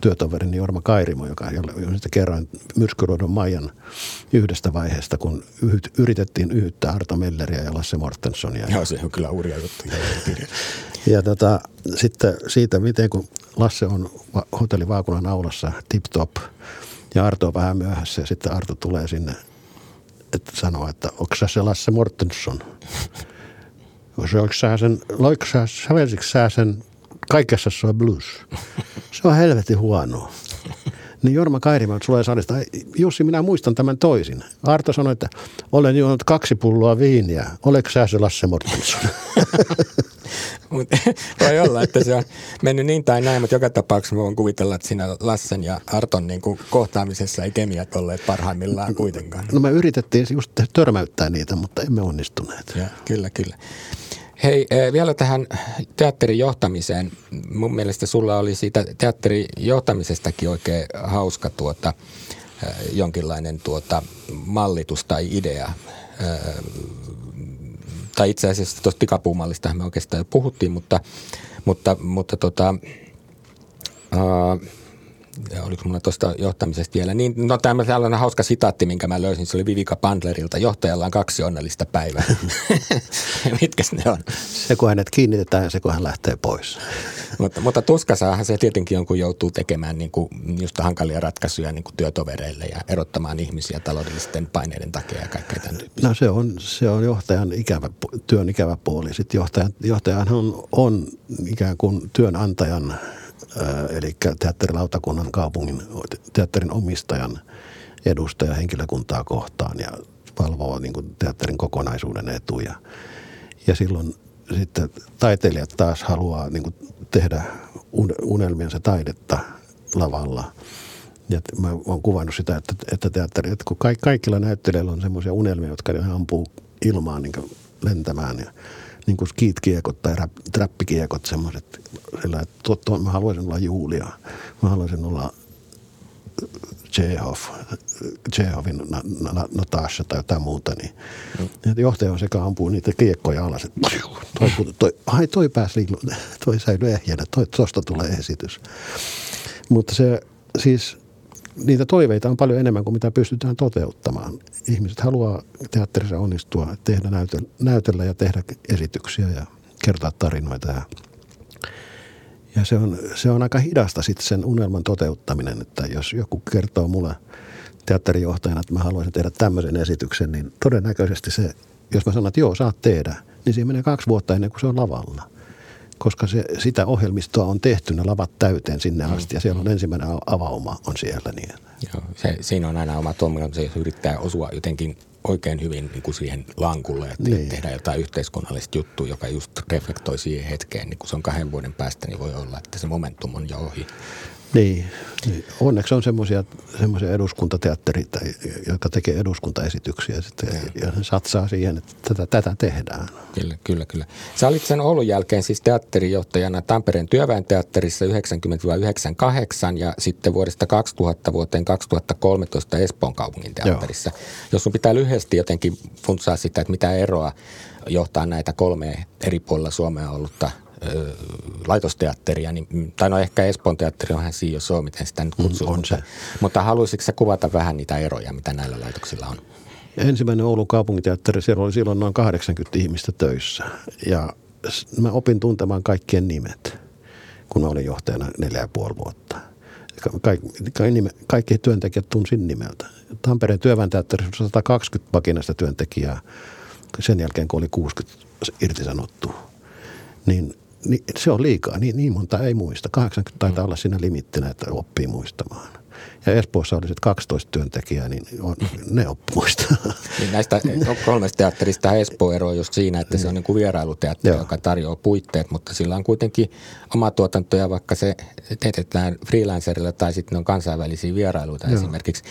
työtoverini Jorma Kairimo, joka josta kerran Myrskyruodon Maijan yhdestä vaiheesta, kun yhyt, yritettiin yhyttää Arto Melleriä ja Lasse Mortenssonia. Joo, se on kyllä hurja juttu. Ja tota, sitten siitä, miten kun Lasse on hotelli Vaakulan aulassa tip-top, ja Arto on vähän myöhässä ja sitten Arto tulee sinne, että sanoo, että onko sä se Lasse Mortensson? Oliko sä, sävelsikö sä sen kaikessa sua blues? Se on helvetin huonoa. Niin Jorma Kairima tulee salista, Jussi, minä muistan tämän toisin. Arto sanoi, että olen juonut kaksi pulloa viiniä. Oletko sä se Lasse Mortensson? Voi olla, että se on mennyt niin tai näin, mutta joka tapauksessa voin kuvitella, että siinä Lassen ja Arton niin kuin kohtaamisessa ei kemiat olleet parhaimmillaan kuitenkaan. No me yritettiin just törmäyttää niitä, mutta emme onnistuneet. Ja, kyllä, kyllä. Hei, vielä tähän teatterin johtamiseen. Mun mielestä sulla oli siitä teatterin johtamisestakin oikein hauska tuota, jonkinlainen tuota, mallitus tai idea. Tai itse asiassa tuosta pikapuumallistahan me oikeastaan jo puhuttiin, mutta, mutta, mutta tota, ää, oliko minulla tuosta johtamisesta vielä? Niin, no tämä on sellainen hauska sitaatti, minkä mä löysin. Se oli Vivica Bandlerilta. Johtajalla on kaksi onnellista päivää. Mitkäs ne on? Se, kun hänet kiinnitetään ja se, kun hän lähtee pois. mutta, mutta tuskasaahan se tietenkin on, kun joutuu tekemään niin kuin, just hankalia ratkaisuja niin kuin työtovereille ja erottamaan ihmisiä taloudellisten paineiden takia ja kaikkea tämän tyyppistä. No se on, se on johtajan ikävä, työn ikävä puoli. Sitten johtaja, johtajahan on, on ikään kuin työnantajan, eli teatterilautakunnan, kaupungin, teatterin omistajan edustaja henkilökuntaa kohtaan ja valvoo niin kuin teatterin kokonaisuuden etuja. Ja silloin sitten taiteilijat taas haluaa niin kuin tehdä unelmiensa taidetta lavalla. Ja mä oon kuvannut sitä, että, että teatteri, että kun kaikilla näyttelijöillä on semmoisia unelmia, jotka ne ampuu ilmaan niin kuin lentämään. Ja niin kuin skiitkiekot tai trappikiekot semmoiset. Sillä, että to, to, mä haluaisin olla Julia, mä haluaisin olla Chehov, Chehovin na, na, na, Natasha tai jotain muuta. Niin. Mm. Johtaja on sekä ampuu niitä kiekkoja alas. Että, toi, toi, ai toi pääsi liikluun, toi säilyi ehjänä, toi, tosta tulee esitys. Mutta se siis... Niitä toiveita on paljon enemmän kuin mitä pystytään toteuttamaan. Ihmiset haluaa teatterissa onnistua, tehdä näytellä, näytellä ja tehdä esityksiä ja kertoa tarinoita. Ja, ja se, on, se on aika hidasta sitten sen unelman toteuttaminen, että jos joku kertoo mulle teatterijohtajana, että mä haluaisin tehdä tämmöisen esityksen, niin todennäköisesti se, jos mä sanon, että joo, saat tehdä, niin siinä menee kaksi vuotta ennen kuin se on lavalla. Koska se, sitä ohjelmistoa on tehty, ne lavat täyteen sinne asti, ja siellä on ensimmäinen avauma on siellä. Niin. Joo, se, siinä on aina oma tuomioimansa, jos yrittää osua jotenkin oikein hyvin niin kuin siihen lankulle, että niin. Tehdään jotain yhteiskunnallista juttua, joka just reflektoi siihen hetkeen. Niin kun se on kahden vuoden päästä, niin voi olla, että se momentum on jo ohi. Niin, niin. Onneksi on semmoisia eduskuntateatterita, jotka tekee eduskuntaesityksiä sitten, ja satsaa siihen, että tätä, tätä tehdään. Kyllä, kyllä, kyllä. Sä olit sen Oulun jälkeen siis teatterijohtajana Tampereen työväen teatterissa yhdeksänkymmentä yhdeksänkymmentäkahdeksan ja sitten vuodesta kaksituhatta vuoteen kaksituhattakolmetoista Espoon kaupunginteatterissa. Joo. Jos sun pitää lyhyesti jotenkin funtsaa sitä, että mitä eroa johtaa näitä kolmea eri puolilla Suomea ollutta laitosteatteria, niin, tai no ehkä Espoon teatteri onhan siinä, jos on, miten sitä nyt kutsuu. Mm, mutta, mutta haluaisitko sä kuvata vähän niitä eroja, mitä näillä laitoksilla on? Ensimmäinen Oulun kaupunginteatteri, siellä oli silloin noin kahdeksankymmentä ihmistä töissä. Ja mä opin tuntemaan kaikkien nimet, kun mä olin johtajana neljä ja puoli vuotta. Kaikki, kaikki työntekijät tunsin nimeltä. Tampereen työväen teatterissa oli sata kaksikymmentä vakinaista työntekijää. Sen jälkeen, kun oli kuusikymmentä irtisanottu, niin Ni, se on liikaa. Niin, niin monta ei muista. kahdeksankymmentä taitaa olla siinä limittinä, että oppii muistamaan. Ja Espoossa oli sitten kaksitoista työntekijää, niin on, ne oppi muistamaan. Niin näistä kolmesta teatterista Espoo eroaa just siinä, että se on niin kuin vierailuteatteri, Joo. joka tarjoaa puitteet, mutta sillä on kuitenkin oma tuotantoja, vaikka se teetetään freelancerilla tai sitten on kansainvälisiä vierailuita Joo. esimerkiksi.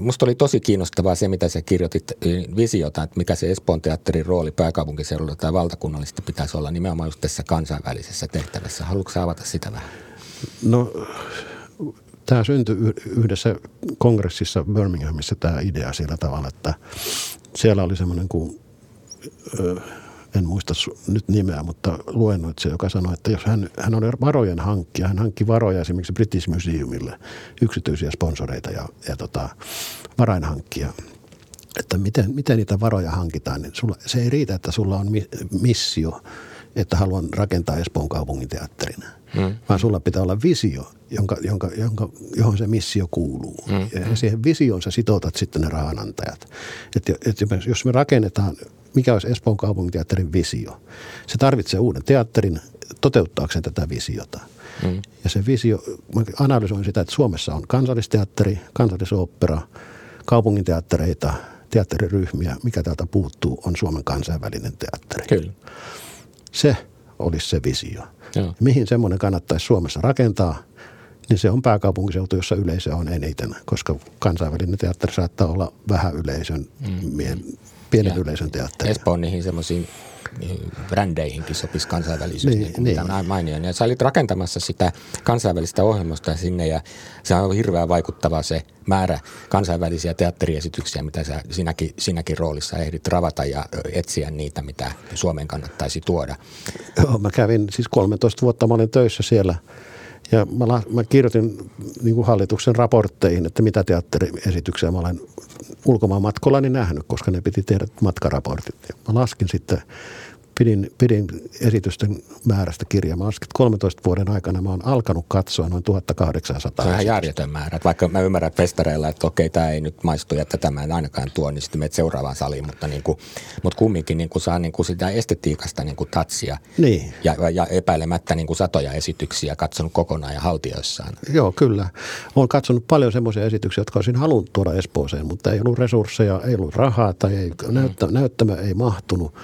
Musta oli tosi kiinnostavaa se, mitä sä kirjoitit visiota, että mikä se Espoon teatterin rooli pääkaupunkiseudulla tai valtakunnallisesti pitäisi olla nimenomaan just tässä kansainvälisessä tehtävässä. Haluatko sä avata sitä vähän? No, tämä syntyi yhdessä kongressissa Birminghamissa tämä idea sillä tavalla, että siellä oli semmoinen kuin, en muista nyt nimeä, mutta luennoitsija, joka sanoi, että jos hän, hän oli varojen hankkija, hän hankki varoja esimerkiksi British Museumille, yksityisiä sponsoreita ja, ja tota, varainhankkija, että miten, miten niitä varoja hankitaan, niin sulla, se ei riitä, että sulla on mi, missio, että haluan rakentaa Espoon kaupunginteatterin, mm. vaan sulla pitää olla visio, jonka, jonka, jonka, johon se missio kuuluu. Mm. Ja siihen visioon sä sitoutat sitten ne rahanantajat. Että et jos me rakennetaan, mikä olisi Espoon kaupunginteatterin visio? Se tarvitsee uuden teatterin toteuttaakseen tätä visiota. Mm. Ja se visio, mä analysoin sitä, että Suomessa on kansallisteatteri, kansallisooppera, kaupunginteattereita, teatteriryhmiä. Mikä täältä puuttuu, on Suomen kansainvälinen teatteri. Kyllä. Se olisi se visio. Joo. Mihin semmoinen kannattaisi Suomessa rakentaa, niin se on pääkaupunkiseutu, jossa yleisö on eniten, koska kansainvälinen teatteri saattaa olla vähän yleisön, mm. pienen ja yleisön teatteri. Espoon niihin semmoisiin brändeihinkin sopisi kansainvälisyys, niin, niin kuin niin. Mitä mainion. Ja sä olit rakentamassa sitä kansainvälistä ohjelmosta sinne, ja se on hirveän vaikuttava se määrä kansainvälisiä teatteriesityksiä, mitä sä sinäkin, sinäkin roolissa ehdit ravata ja etsiä niitä, mitä Suomeen kannattaisi tuoda. Joo, mä kävin siis kolmetoista vuotta, mä olin töissä siellä, ja mä, la, mä kirjoitin niin kuin hallituksen raportteihin, että mitä teatteriesityksiä mä olen ulkomaan matkollani nähnyt, koska ne piti tehdä matkaraportit. Ja mä laskin sitten, pidin, pidin esitysten määrästä kirjaa. Mä laskin, kolmentoista vuoden aikana mä oon alkanut katsoa noin tuhatkahdeksansataa. Se on ihan järjetön määrä. Vaikka mä ymmärrän festareilla, että okei, tämä ei nyt maistu ja tätä mä en ainakaan tuo, niin sitten menet seuraavaan saliin. Mutta, niin kuin, mutta kumminkin niin kuin saa niin kuin sitä estetiikasta niin kuin tatsia niin. ja, ja epäilemättä niin kuin satoja esityksiä katsonut kokonaan ja haltioissaan. Joo, kyllä. Olen katsonut paljon semmoisia esityksiä, jotka olisin halunnut tuoda Espooseen, mutta ei ollut resursseja, ei ollut rahaa tai ei, mm. näyttämä ei mahtunut.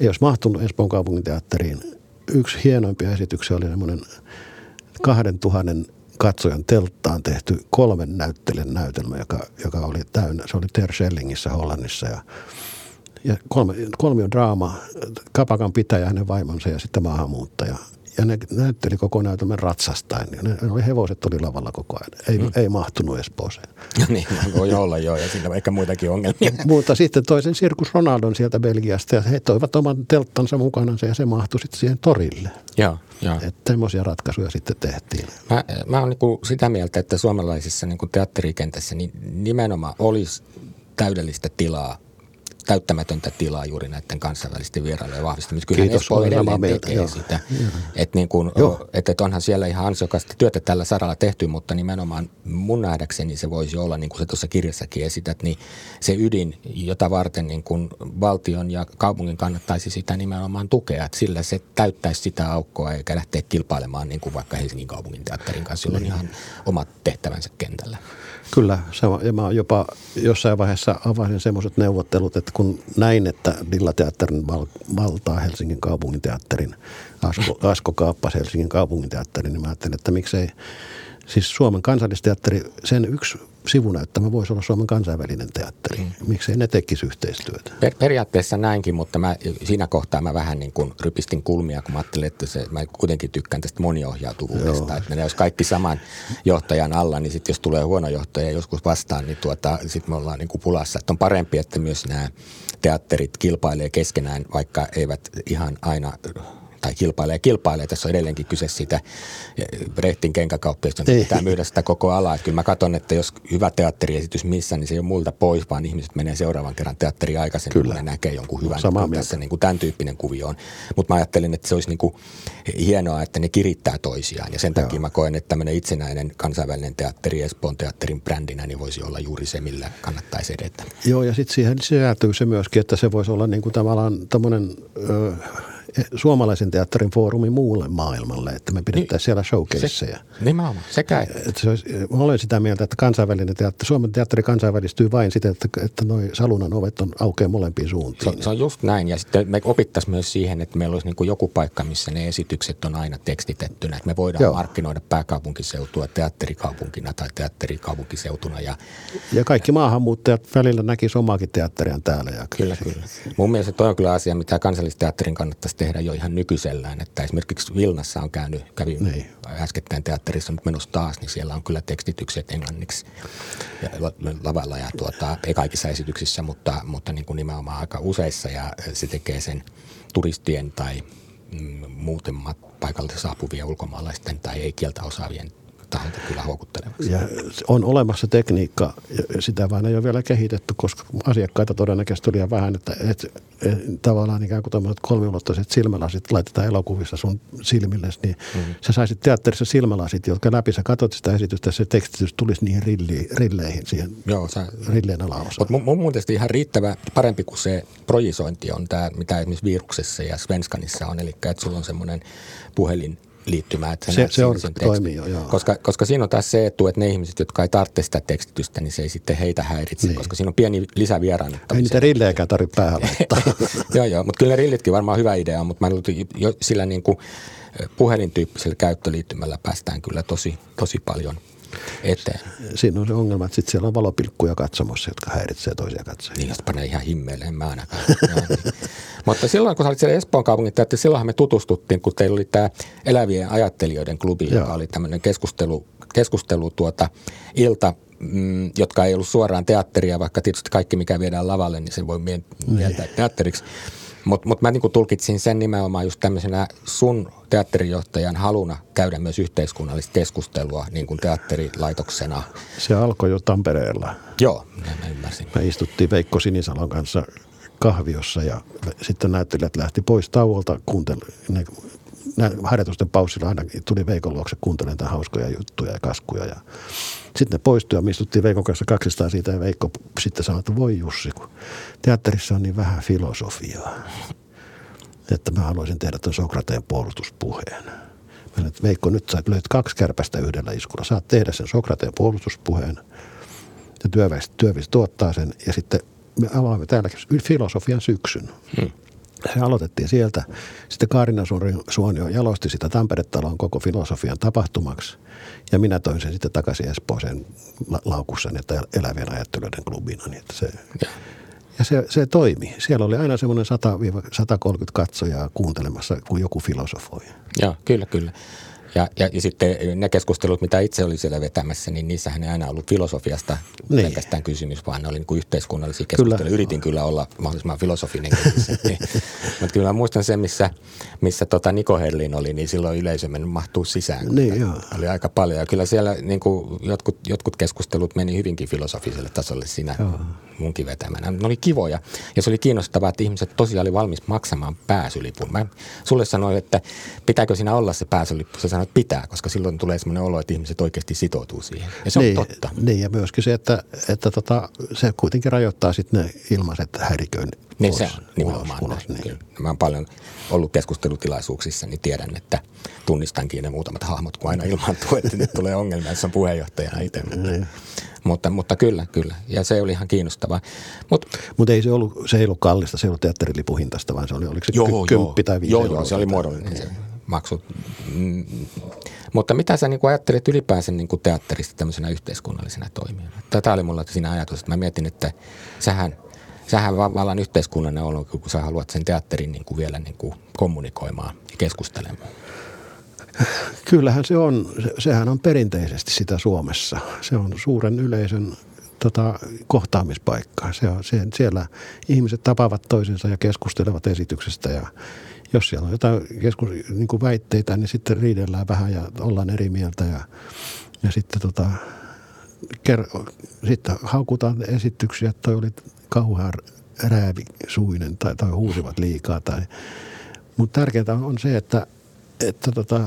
ei olisi mahtunut Espoon kaupunginteatteriin. Yksi hienoimpia esityksiä oli semmoinen kahden tuhannen katsojan telttaan tehty kolmen näyttelijän näytelmä, joka, joka oli täynnä. Se oli Ter Schellingissä Hollannissa ja, ja kolme, kolmion draama, kapakan pitäjä, hänen vaimonsa ja sitten maahanmuuttaja. Ja ne näytteli koko näytelmän ratsastain. Ne oli hevoset oli lavalla koko ajan. Ei, mm. ei mahtunut Espooseen. No niin, voi olla joo, ja siinä on ehkä muitakin ongelmia. Mutta sitten toisen Sirkus Ronaldon sieltä Belgiasta, ja he toivat oman telttansa mukanansa, ja se mahtui sitten siihen torille. Joo, joo. Että semmoisia ratkaisuja sitten tehtiin. Mä, mä oon niinku sitä mieltä, että suomalaisessa niinku teatterikentässä niin nimenomaan olisi täydellistä tilaa, täyttämätöntä tilaa juuri näiden kansainvälisten vierailujen vahvistamista. Kyllähän Espoo edelleen tekee joo. sitä. Että niin et, et onhan siellä ihan ansiokasta työtä tällä saralla tehty, mutta nimenomaan mun nähdäkseni se voisi olla, niin kuin se tuossa kirjassakin esität, niin se ydin, jota varten niin kuin valtion ja kaupungin kannattaisi sitä nimenomaan tukea. Että sillä se täyttäisi sitä aukkoa eikä lähteä kilpailemaan niin kuin vaikka Helsingin kaupunginteatterin kanssa, jolla on ihan omat tehtävänsä kentällä. Kyllä, ja mä jopa jossain vaiheessa avasin semmoiset neuvottelut, että kun näin, että Lilla Teatterin valtaa Helsingin kaupunginteatterin, Asko, Asko kaappasi Helsingin kaupunginteatterin, niin mä ajattelin, että miksei, siis Suomen kansallisteatteri, sen yksi sivunäyttämä voisi olla Suomen kansainvälinen teatteri. Mm. Miksei ne tekisi yhteistyötä? Per, periaatteessa näinkin, mutta mä, siinä kohtaa mä vähän niin kuin rypistin kulmia, kun mä ajattelin, että se, mä kuitenkin tykkään tästä moniohjautuvuudesta. Että ne olisi kaikki saman johtajan alla, niin sitten jos tulee huono johtaja joskus vastaan, niin tuota, sitten me ollaan niin kuin pulassa. Että on parempi, että myös nämä teatterit kilpailee keskenään, vaikka eivät ihan aina... tai kilpailee ja kilpailee. Tässä on edelleenkin kyse siitä Brehtin kenkäkauppiasta, että pitää myydä sitä koko alaa. Että kyllä mä katson, että jos hyvä teatteriesitys missä, niin se ei ole multa pois, vaan ihmiset menee seuraavan kerran teatteri aikaisemmin, kun ne näkee jonkun hyvän. Samaa mieltä. Tässä niin kuin tämän tyyppinen kuvio on. Mutta mä ajattelin, että se olisi niin kuin hienoa, että ne kirittää toisiaan. Ja sen takia Joo. mä koen, että tämmöinen itsenäinen kansainvälinen teatteri Espoon teatterin brändinä niin voisi olla juuri se, millä kannattaisi edetä. Joo, ja sitten siihen sisältyy se myöskin, että se voisi olla niin kuin tavallaan tämmöinen... Öö, suomalaisen teatterin foorumi muulle maailmalle, että me pidetään niin, siellä showcaseja. Se, nimenomaan, sekä. Että se olisi, olen sitä mieltä, että kansainvälinen teatteri, Suomen teatteri kansainvälistyy vain sitä, että, että noi Salunan ovet on aukeaa molempiin suuntiin. Se, se on just näin, ja sitten me opittaisiin myös siihen, että meillä olisi niin kuin joku paikka, missä ne esitykset on aina tekstitettynä. Että me voidaan Joo. markkinoida pääkaupunkiseutua teatterikaupunkina tai teatterikaupunkiseutuna. Ja, ja kaikki maahanmuuttajat välillä näkisi omaakin teatteriaan täällä. Ja kyllä, kyllä, kyllä. Mun mielestä toi on kyllä asia, mitä kansallisteatterin kannattaisi tehdä jo ihan nykyisellään, että esimerkiksi Vilnassa on käynyt, kävi niin. äskettäin teatterissa, mutta menossa taas, niin siellä on kyllä tekstitykset englanniksi lavalla ja tuota, ei kaikissa esityksissä, mutta, mutta niin kuin nimenomaan aika useissa ja se tekee sen turistien tai mm, muuten paikalta saapuvien ulkomaalaisten tai ei kieltä osaavien taholta kyllä huokuttelevaksi. Ja on olemassa tekniikka, sitä vaan ei ole vielä kehitetty, koska asiakkaita todennäköisesti tuli vähän, että et, et, tavallaan ikään kuin tämmöiset kolmiulottaiset silmälasit laitetaan elokuvissa sun silmillesi, niin mm-hmm. sä saisit teatterissa silmälasit, jotka läpi sä katot sitä esitystä, se tekstitys tulisi niihin rilli, rilleihin, siihen Joo, sä, rilleen alaosaan. Mutta mun, mun mielestä ihan riittävä, parempi kuin se projisointi on tämä, mitä esimerkiksi Viruksessa ja Svenskanissa on, eli että sulla on semmoinen puhelin, liittymään. Että se se on, sen toimii jo, joo. Koska, koska siinä on taas se etu, että ne ihmiset, jotka ei tarvitse sitä tekstitystä, niin se ei sitten heitä häiritse, niin. koska siinä on pieni lisävieraannuttaminen. Ei niitä rillejäkään tarvitse päähän laittaa. Joo, joo, mutta kyllä ne rillitkin varmaan hyvä idea on, mutta mä luulen, jo sillä niin kuin puhelintyyppisellä käyttöliittymällä päästään kyllä tosi, tosi paljon eteen. Siinä on se ongelma, että sitten siellä on valopilkkuja katsomassa, jotka häiritsee toisia katsojia. Niin, jos panee ihan himmeelle, en mä ainakaan. Niin. Mutta silloin, kun sä olit siellä Espoon kaupunginteatterissa, että silloinhan me tutustuttiin, kun teillä oli tämä Elävien ajattelijoiden klubi, Joo. joka oli tämmöinen keskustelu, keskustelu tuota, ilta, mm, jotka ei ollut suoraan teatteria, vaikka tietysti kaikki, mikä viedään lavalle, niin se voi mieltää teatteriksi. Mutta mut mä niinku tulkitsin sen nimenomaan just tämmöisenä sun teatterijohtajan haluna käydä myös yhteiskunnallista keskustelua niin kuin teatterilaitoksena. Se alkoi jo Tampereella. Joo, mä ymmärsin. Me istuttiin Veikko Sinisalon kanssa kahviossa ja sitten näyttelijät lähti pois tauolta kuuntelemaan. Harjoitusten paussilla aina tuli Veikon luokse kuuntelemaan hauskoja juttuja ja kaskuja. Ja sitten ne poistui ja me istuttiin Veikon kanssa kaksistaan siitä ja Veikko sitten sanoi, että voi Jussi, kun teatterissa on niin vähän filosofiaa, että mä haluaisin tehdä tuon Sokrateen puolustuspuheen. Mä sanoin, että Veikko, nyt sä löit kaksi kärpästä yhdellä iskulla. Saat tehdä sen Sokrateen puolustuspuheen ja työväis, työväis tuottaa sen ja sitten me avaamme täälläkin filosofian syksyn. Hmm. Se aloitettiin sieltä. Sitten Kaarina Suonio jalosti sitä Tampere-talon koko filosofian tapahtumaksi. Ja minä toin sen sitten takaisin Espooseen laukussani, että elävien ajattelijoiden klubina. Niin että se, ja se, se toimi. Siellä oli aina semmoinen sata–satakolmekymmentä katsojaa kuuntelemassa, kun joku filosofoi. Joo, kyllä, kyllä. Ja, ja, ja sitten ne keskustelut, mitä itse oli siellä vetämässä, niin niissähän ei aina ollut filosofiasta niin. pelkästään kysymys, vaan ne oli niin kuin yhteiskunnallisia keskusteluja. Kyllä. Yritin kyllä olla mahdollisimman filosofinen. Mutta kyllä mä muistan sen, missä, missä tota Niko Herlin oli, niin silloin yleisö meni mahtuu sisään. Niin, oli aika paljon. Ja kyllä siellä niin kuin jotkut, jotkut keskustelut meni hyvinkin filosofiselle tasolle siinä joo. munkin vetämänä. Ne oli kivoja. Ja se oli kiinnostavaa, että ihmiset tosiaan oli valmis maksamaan pääsylipun. Mä sulle sanoin, että pitääkö siinä olla se pääsylippu. Sä että pitää, koska silloin tulee semmoinen olo, että ihmiset oikeasti sitoutuu siihen. Ja se niin, on totta. Niin, ja myöskin se, että, että tota, se kuitenkin rajoittaa sitten ne ilmaiset häiriköön niin, ulos. Nimenomaan ulos, näin. Niin. Mä oon paljon ollut keskustelutilaisuuksissa, niin tiedän, että tunnistankin ne muutamat hahmot, kun aina ilmaantuu, että nyt tulee ongelmia, jos on puheenjohtajana itse. Niin. Mutta, mutta kyllä, kyllä. Ja se oli ihan kiinnostavaa. Mutta Mut ei se ollut, se ei ollut kallista, se ei ollut teatterilipuhintasta, vaan se oli, oliko se joo, kymppi joo. tai viisi? Joo, joo, se oli muodollinen se. Maksut. Mm. Mutta mitä sä niin kuin ajattelet ylipäänsä niin kuin teatterista tämmöisenä yhteiskunnallisena toimijana? Tätä oli mulla siinä ajatus, että mä mietin, että sähän, sähän vallan yhteiskunnallinen olo, kun sä haluat sen teatterin niin kuin vielä niin kuin kommunikoimaan ja keskustelemaan. Kyllähän se on, se, sehän on perinteisesti sitä Suomessa. Se on suuren yleisön tota, kohtaamispaikka. Se on, se, siellä ihmiset tapaavat toisensa ja keskustelevat esityksestä ja jos siellä on jotain keskus, niin kuin väitteitä, niin sitten riidellään vähän ja ollaan eri mieltä ja, ja sitten, tota, ker, sitten haukutaan esityksiä, että toi oli kauhean räävisuinen tai, tai huusivat liikaa. Tai. Mutta tärkeintä on se, että, että tota,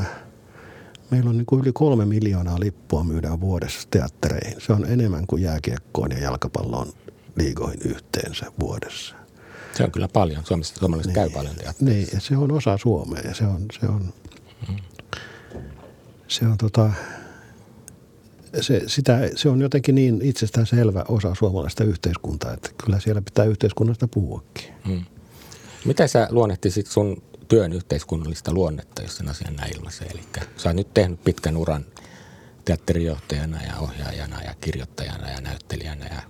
meillä on niin kuin yli kolme miljoonaa lippua myydään vuodessa teattereihin. Se on enemmän kuin jääkiekkoon ja jalkapalloon liigoihin yhteensä vuodessa. Se on kyllä paljon. Suomessa suomalaiset niin, käy paljon teatterissa. Niin, se on osa Suomea ja se on, se on, mm. se on, tota, se, sitä, se on jotenkin niin itsestäänselvä osa suomalaista yhteiskuntaa, että kyllä siellä pitää yhteiskunnasta puhuakin. Mm. Miten sä luonnehtisit sun työn yhteiskunnallista luonnetta, jos sen asian näin ilmaisee? Eli sä oot nyt tehnyt pitkän uran teatterijohtajana ja ohjaajana ja kirjoittajana ja näyttelijänä ja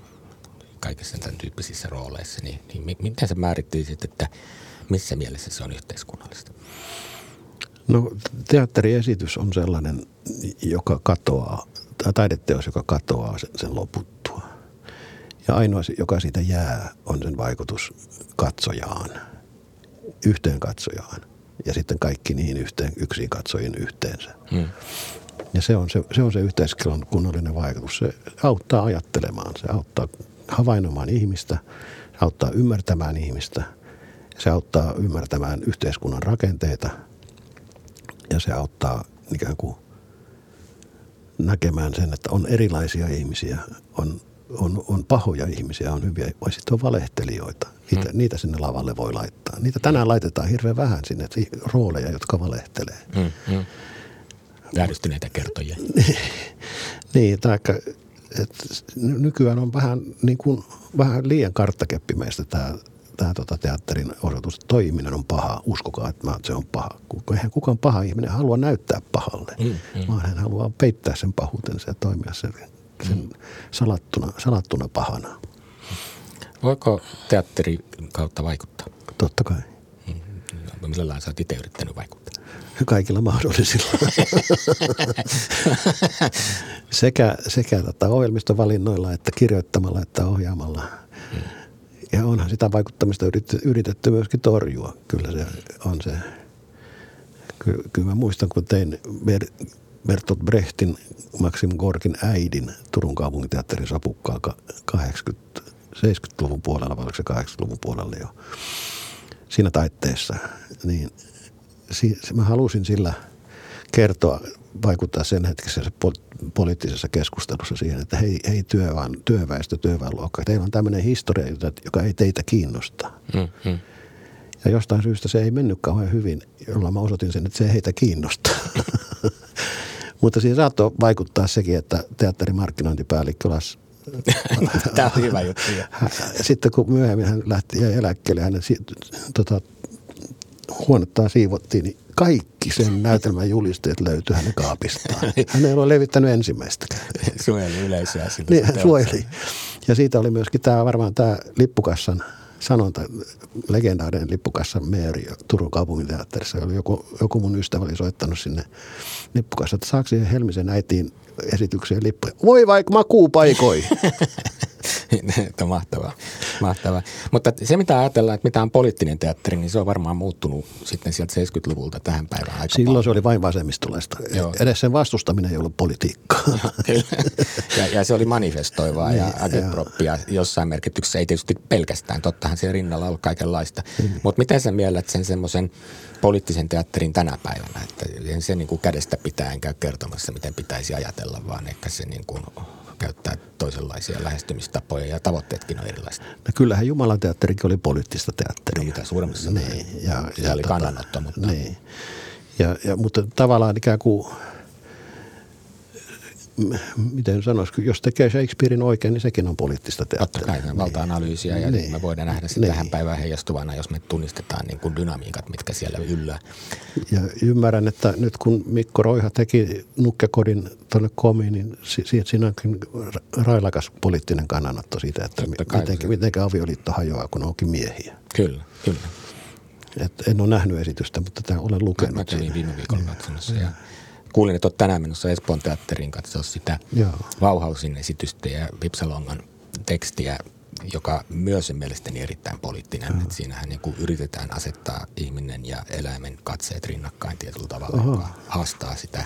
kaikissa tämän tyyppisissä rooleissa, niin, niin miten sä määrittelisit, että missä mielessä se on yhteiskunnallista? No teatteriesitys on sellainen, joka katoaa, taideteos, joka katoaa sen, sen loputtua. Ja ainoa, joka siitä jää, on sen vaikutus katsojaan, yhteen katsojaan ja sitten kaikki niihin yhteen, yksin katsojien yhteensä. Hmm. Ja se on se, se on se yhteiskunnallinen vaikutus. Se auttaa ajattelemaan, se auttaa havainnomaan ihmistä, se auttaa ymmärtämään ihmistä, se auttaa ymmärtämään yhteiskunnan rakenteita ja se auttaa ikään kuin näkemään sen, että on erilaisia ihmisiä, on, on, on pahoja ihmisiä, on hyviä, vai sitten on valehtelijoita. Niitä, mm. niitä sinne lavalle voi laittaa. Niitä tänään laitetaan hirveän vähän sinne, rooleja, jotka valehtelee. Mm, mm. Vääristyneitä kertojia. Niin, taikka että nykyään on vähän, niin kuin, vähän liian karttakeppi meistä tämä, tämä tota teatterin osoitus. Toiminen on paha, uskokaa, että se on paha. Eihän kukaan paha ihminen halua näyttää pahalle, mm, mm. vaan hän haluaa peittää sen pahuutensa ja toimia sen, sen mm. salattuna, salattuna pahana. Voiko teatteri kautta vaikuttaa? Totta kai. Millä lailla sä oot itse yrittänyt vaikuttaa? Kaikilla mahdollisilla. sekä sekä tota ohjelmistovalinnoilla, että kirjoittamalla, että ohjaamalla. Hmm. Ja onhan sitä vaikuttamista yritetty myöskin torjua. Kyllä se on se. Ky- kyllä mä muistan, kun tein Ber- Bertolt Brechtin, Maxim Gorkin äidin Turun kaupunginteatterin sapukkaa kahdeksankymmentä, seitsemänkymmentäluvun puolella, vai oliko se kahdeksankymmentäluvun puolella jo. Siinä taitteessa, niin si- mä halusin sillä kertoa, vaikuttaa sen hetkisessä pol- poliittisessa keskustelussa siihen, että hei, hei työ vaan, työväestö, työväenluokka, teillä on tämmöinen historia, joka ei teitä kiinnosta. Mm-hmm. Ja jostain syystä se ei mennyt kauhean hyvin, jolloin mä osoitin sen, että se ei heitä kiinnosta. Mutta siinä saattoi vaikuttaa sekin, että teatterimarkkinointipäällikkö Las tämä on hyvä juttu. Sitten kun myöhemmin hän lähti eläkkeelle, hänen tota, huonettaan siivottiin, niin kaikki sen näytelmän julisteet löytyi hänen kaapistaan. Hän ei ole levittänyt ensimmäistäkään. Suojeli yleisöä. Niin, hän suojeli. Ja siitä oli myöskin tämä, varmaan tämä lippukassan sanonta, legendaarinen lippukassan meeri Turun kaupunginteatterissa. Joku, joku mun ystävä oli soittanut sinne lippukassa, että saako siihen Helmisen äitiin esitykseen lippuja? Voi vaikka makuu paikoi! Tämä on mahtavaa. mahtavaa. Mutta se, mitä ajatellaan, että mitä on poliittinen teatteri, niin se on varmaan muuttunut sitten sieltä seitsemänkymmentäluvulta tähän päivään aika Silloin paljon. Se oli vain vasemmistolaista. Joo. Edes sen vastustaminen ei ollut politiikkaa. ja, ja se oli manifestoivaa ja agitproppia jossain merkityksessä. Ei tietysti pelkästään. Tottahan siellä rinnalla on kaikenlaista. Mm. Mutta miten sä miellät sen semmoisen poliittisen teatterin tänä päivänä? Että se niin kuin kädestä pitää, en käy kertomassa, miten pitäisi ajatella, vaan ehkä se niin kuin käyttää toisenlaisia lähestymistapoja ja tavoitteetkin on erilaiset. No kyllähän Jumalan teatterikin oli poliittista teatteria. No mitä suuremmassa määrin. Ja, ja oli tota, kannanotto, mutta... Niin. Ja, ja, mutta tavallaan ikään kuin, miten sanoisi, jos tekee Shakespearein oikein, niin sekin on poliittista teatteria. Totta kai, valta-analyysiä niin. ja niin. me voidaan nähdä sitä niin. tähän päivään heijastuvana, jos me tunnistetaan niin kuin dynamiikat, mitkä siellä yllä. Ja ymmärrän, että nyt kun Mikko Roiha teki Nukkekodin tuonne komiin, niin siinä onkin railakas poliittinen kannanotto siitä, että mitenkä, mitenkä avioliitto hajoaa, kun onkin miehiä. Kyllä, kyllä. Et en ole nähnyt esitystä, mutta tämä olen lukenut. Mä, mä kävin viime viikolla katsomassa ja... Kuulin, että olet tänään menossa Espoon teatteriin katsoa sitä Joo. Vauhausin esitystä ja Vipsalongan tekstiä, joka myös on mielestäni erittäin poliittinen. Että siinähän niin kuin yritetään asettaa ihminen ja eläimen katseet rinnakkain tietyllä tavalla, Oho. joka haastaa sitä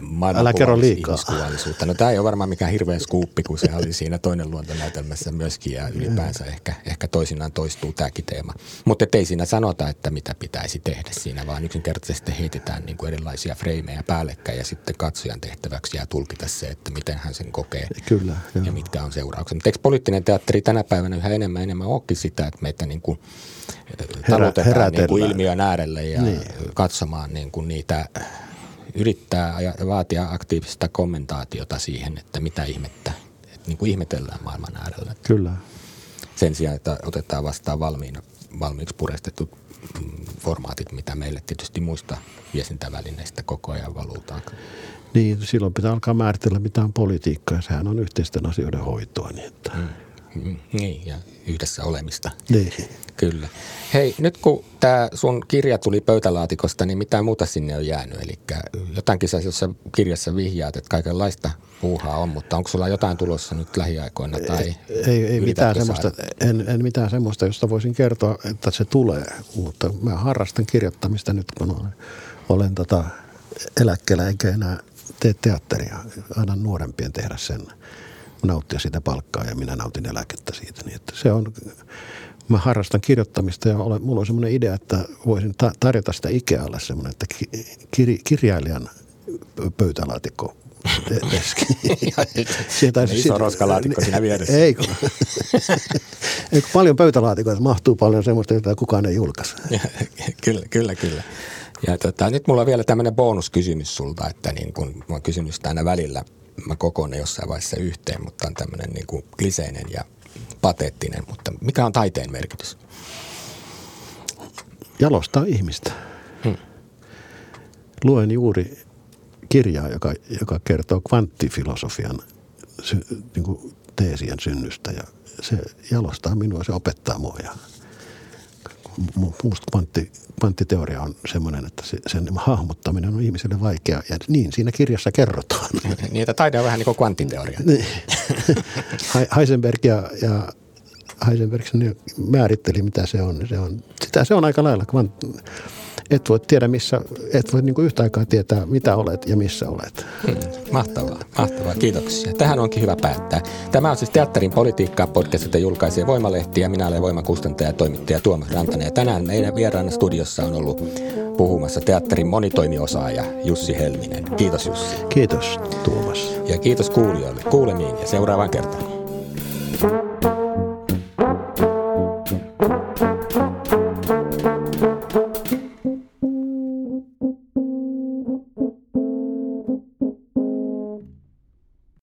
maailmankuvallisuutta. No tämä ei ole varmaan mikään hirveä skuuppi, kun se oli siinä toinen luontonäytelmässä myöskin ja ylipäänsä ehkä, ehkä toisinaan toistuu tämäkin teema. Mutta ei siinä sanota, että mitä pitäisi tehdä siinä, vaan yksinkertaisesti heitetään niin kuin erilaisia freimejä päällekkäin ja sitten katsojan tehtäväksi jää tulkita se, että miten hän sen kokee Kyllä, ja mitkä on seuraukset. Mutta eikö poliittinen teatteri tänä päivänä yhä enemmän enemmän olekin sitä, että meitä niin kuin talutetaan niin kuin ilmiön äärelle ja niin. katsomaan niin kuin niitä... Yrittää vaatia aktiivista kommentaatiota siihen, että mitä ihmettä, että niin kuin ihmetellään maailman äärellä. Kyllä. Sen sijaan, että otetaan vastaan valmiina, valmiiksi purestetut formaatit, mitä meille tietysti muista viestintävälineistä koko ajan valutaan. Niin, silloin pitää alkaa määritellä mitään politiikkaa. Sehän on yhteisten asioiden hoitoa. Niin, että... mm, niin ja yhdessä olemista. Niin. Kyllä. Hei, nyt kun tämä sun kirja tuli pöytälaatikosta, niin mitään muuta sinne on jäänyt? Eli jotainkin sä kirjassa vihjaat, että kaikenlaista puuhaa on, mutta onko sulla jotain tulossa nyt lähiaikoina? Tai ei ei mitään semmoista, en, en mitään semmoista, josta voisin kertoa, että se tulee, mutta mä harrastan kirjoittamista nyt, kun olen, olen tota eläkkeellä enkä enää tee teatteria. Annan nuorempien tehdä sen, nauttia sitä palkkaa ja minä nautin eläkettä siitä. Niin että se on... Mä harrastan kirjoittamista ja olen, mulla on semmoinen idea, että voisin ta- tarjota sitä Ikealle semmoinen, että ki- kirjailijan pöytälaatikko teski. Iso roskalaatikko siinä vieressä. Eikö? Eikö paljon pöytälaatikoita, mahtuu paljon semmoista, jota kukaan ei julkaise. Kyllä, kyllä, kyllä. Ja tota, nyt mulla on vielä tämmöinen bonuskysymys sulta, että niin kun mä oon kysynyt sitä aina välillä, mä kokoon ne jossain vaiheessa yhteen, mutta on tämmöinen niin kuin kliseinen ja pateettinen, mutta mikä on taiteen merkitys? Jalostaa ihmistä. Hmm. Luen juuri kirjaa, joka, joka kertoo kvanttifilosofian sy, niin kuin teesien synnystä ja se jalostaa minua, se opettaa mua. Ja musta kvantti, kvanttiteoria on semmoinen, että sen hahmottaminen on ihmiselle vaikea ja niin siinä kirjassa kerrotaan. Niin, että taide on vähän niin kuin kvanttiteoria. Heisenberg ja, ja Heisenberg määritteli, mitä se on. Se on, sitä se on aika lailla. Et voi tiedä missä, et voi niin kuin yhtä aikaa tietää, mitä olet ja missä olet. Hmm, mahtavaa, mahtavaa. Kiitoksia. Tähän onkin hyvä päättää. Tämä on siis Teatterin politiikkaa -podcast, jota julkaisee Voimalehti ja minä olen Voimakustantaja ja toimittaja Tuomas Rantanen. Ja tänään meidän vieraana studiossa on ollut puhumassa teatterin monitoimiosaaja Jussi Helminen. Kiitos Jussi. Kiitos Tuomas. Ja kiitos kuulijoille. Kuulemiin ja seuraavaan kertaan.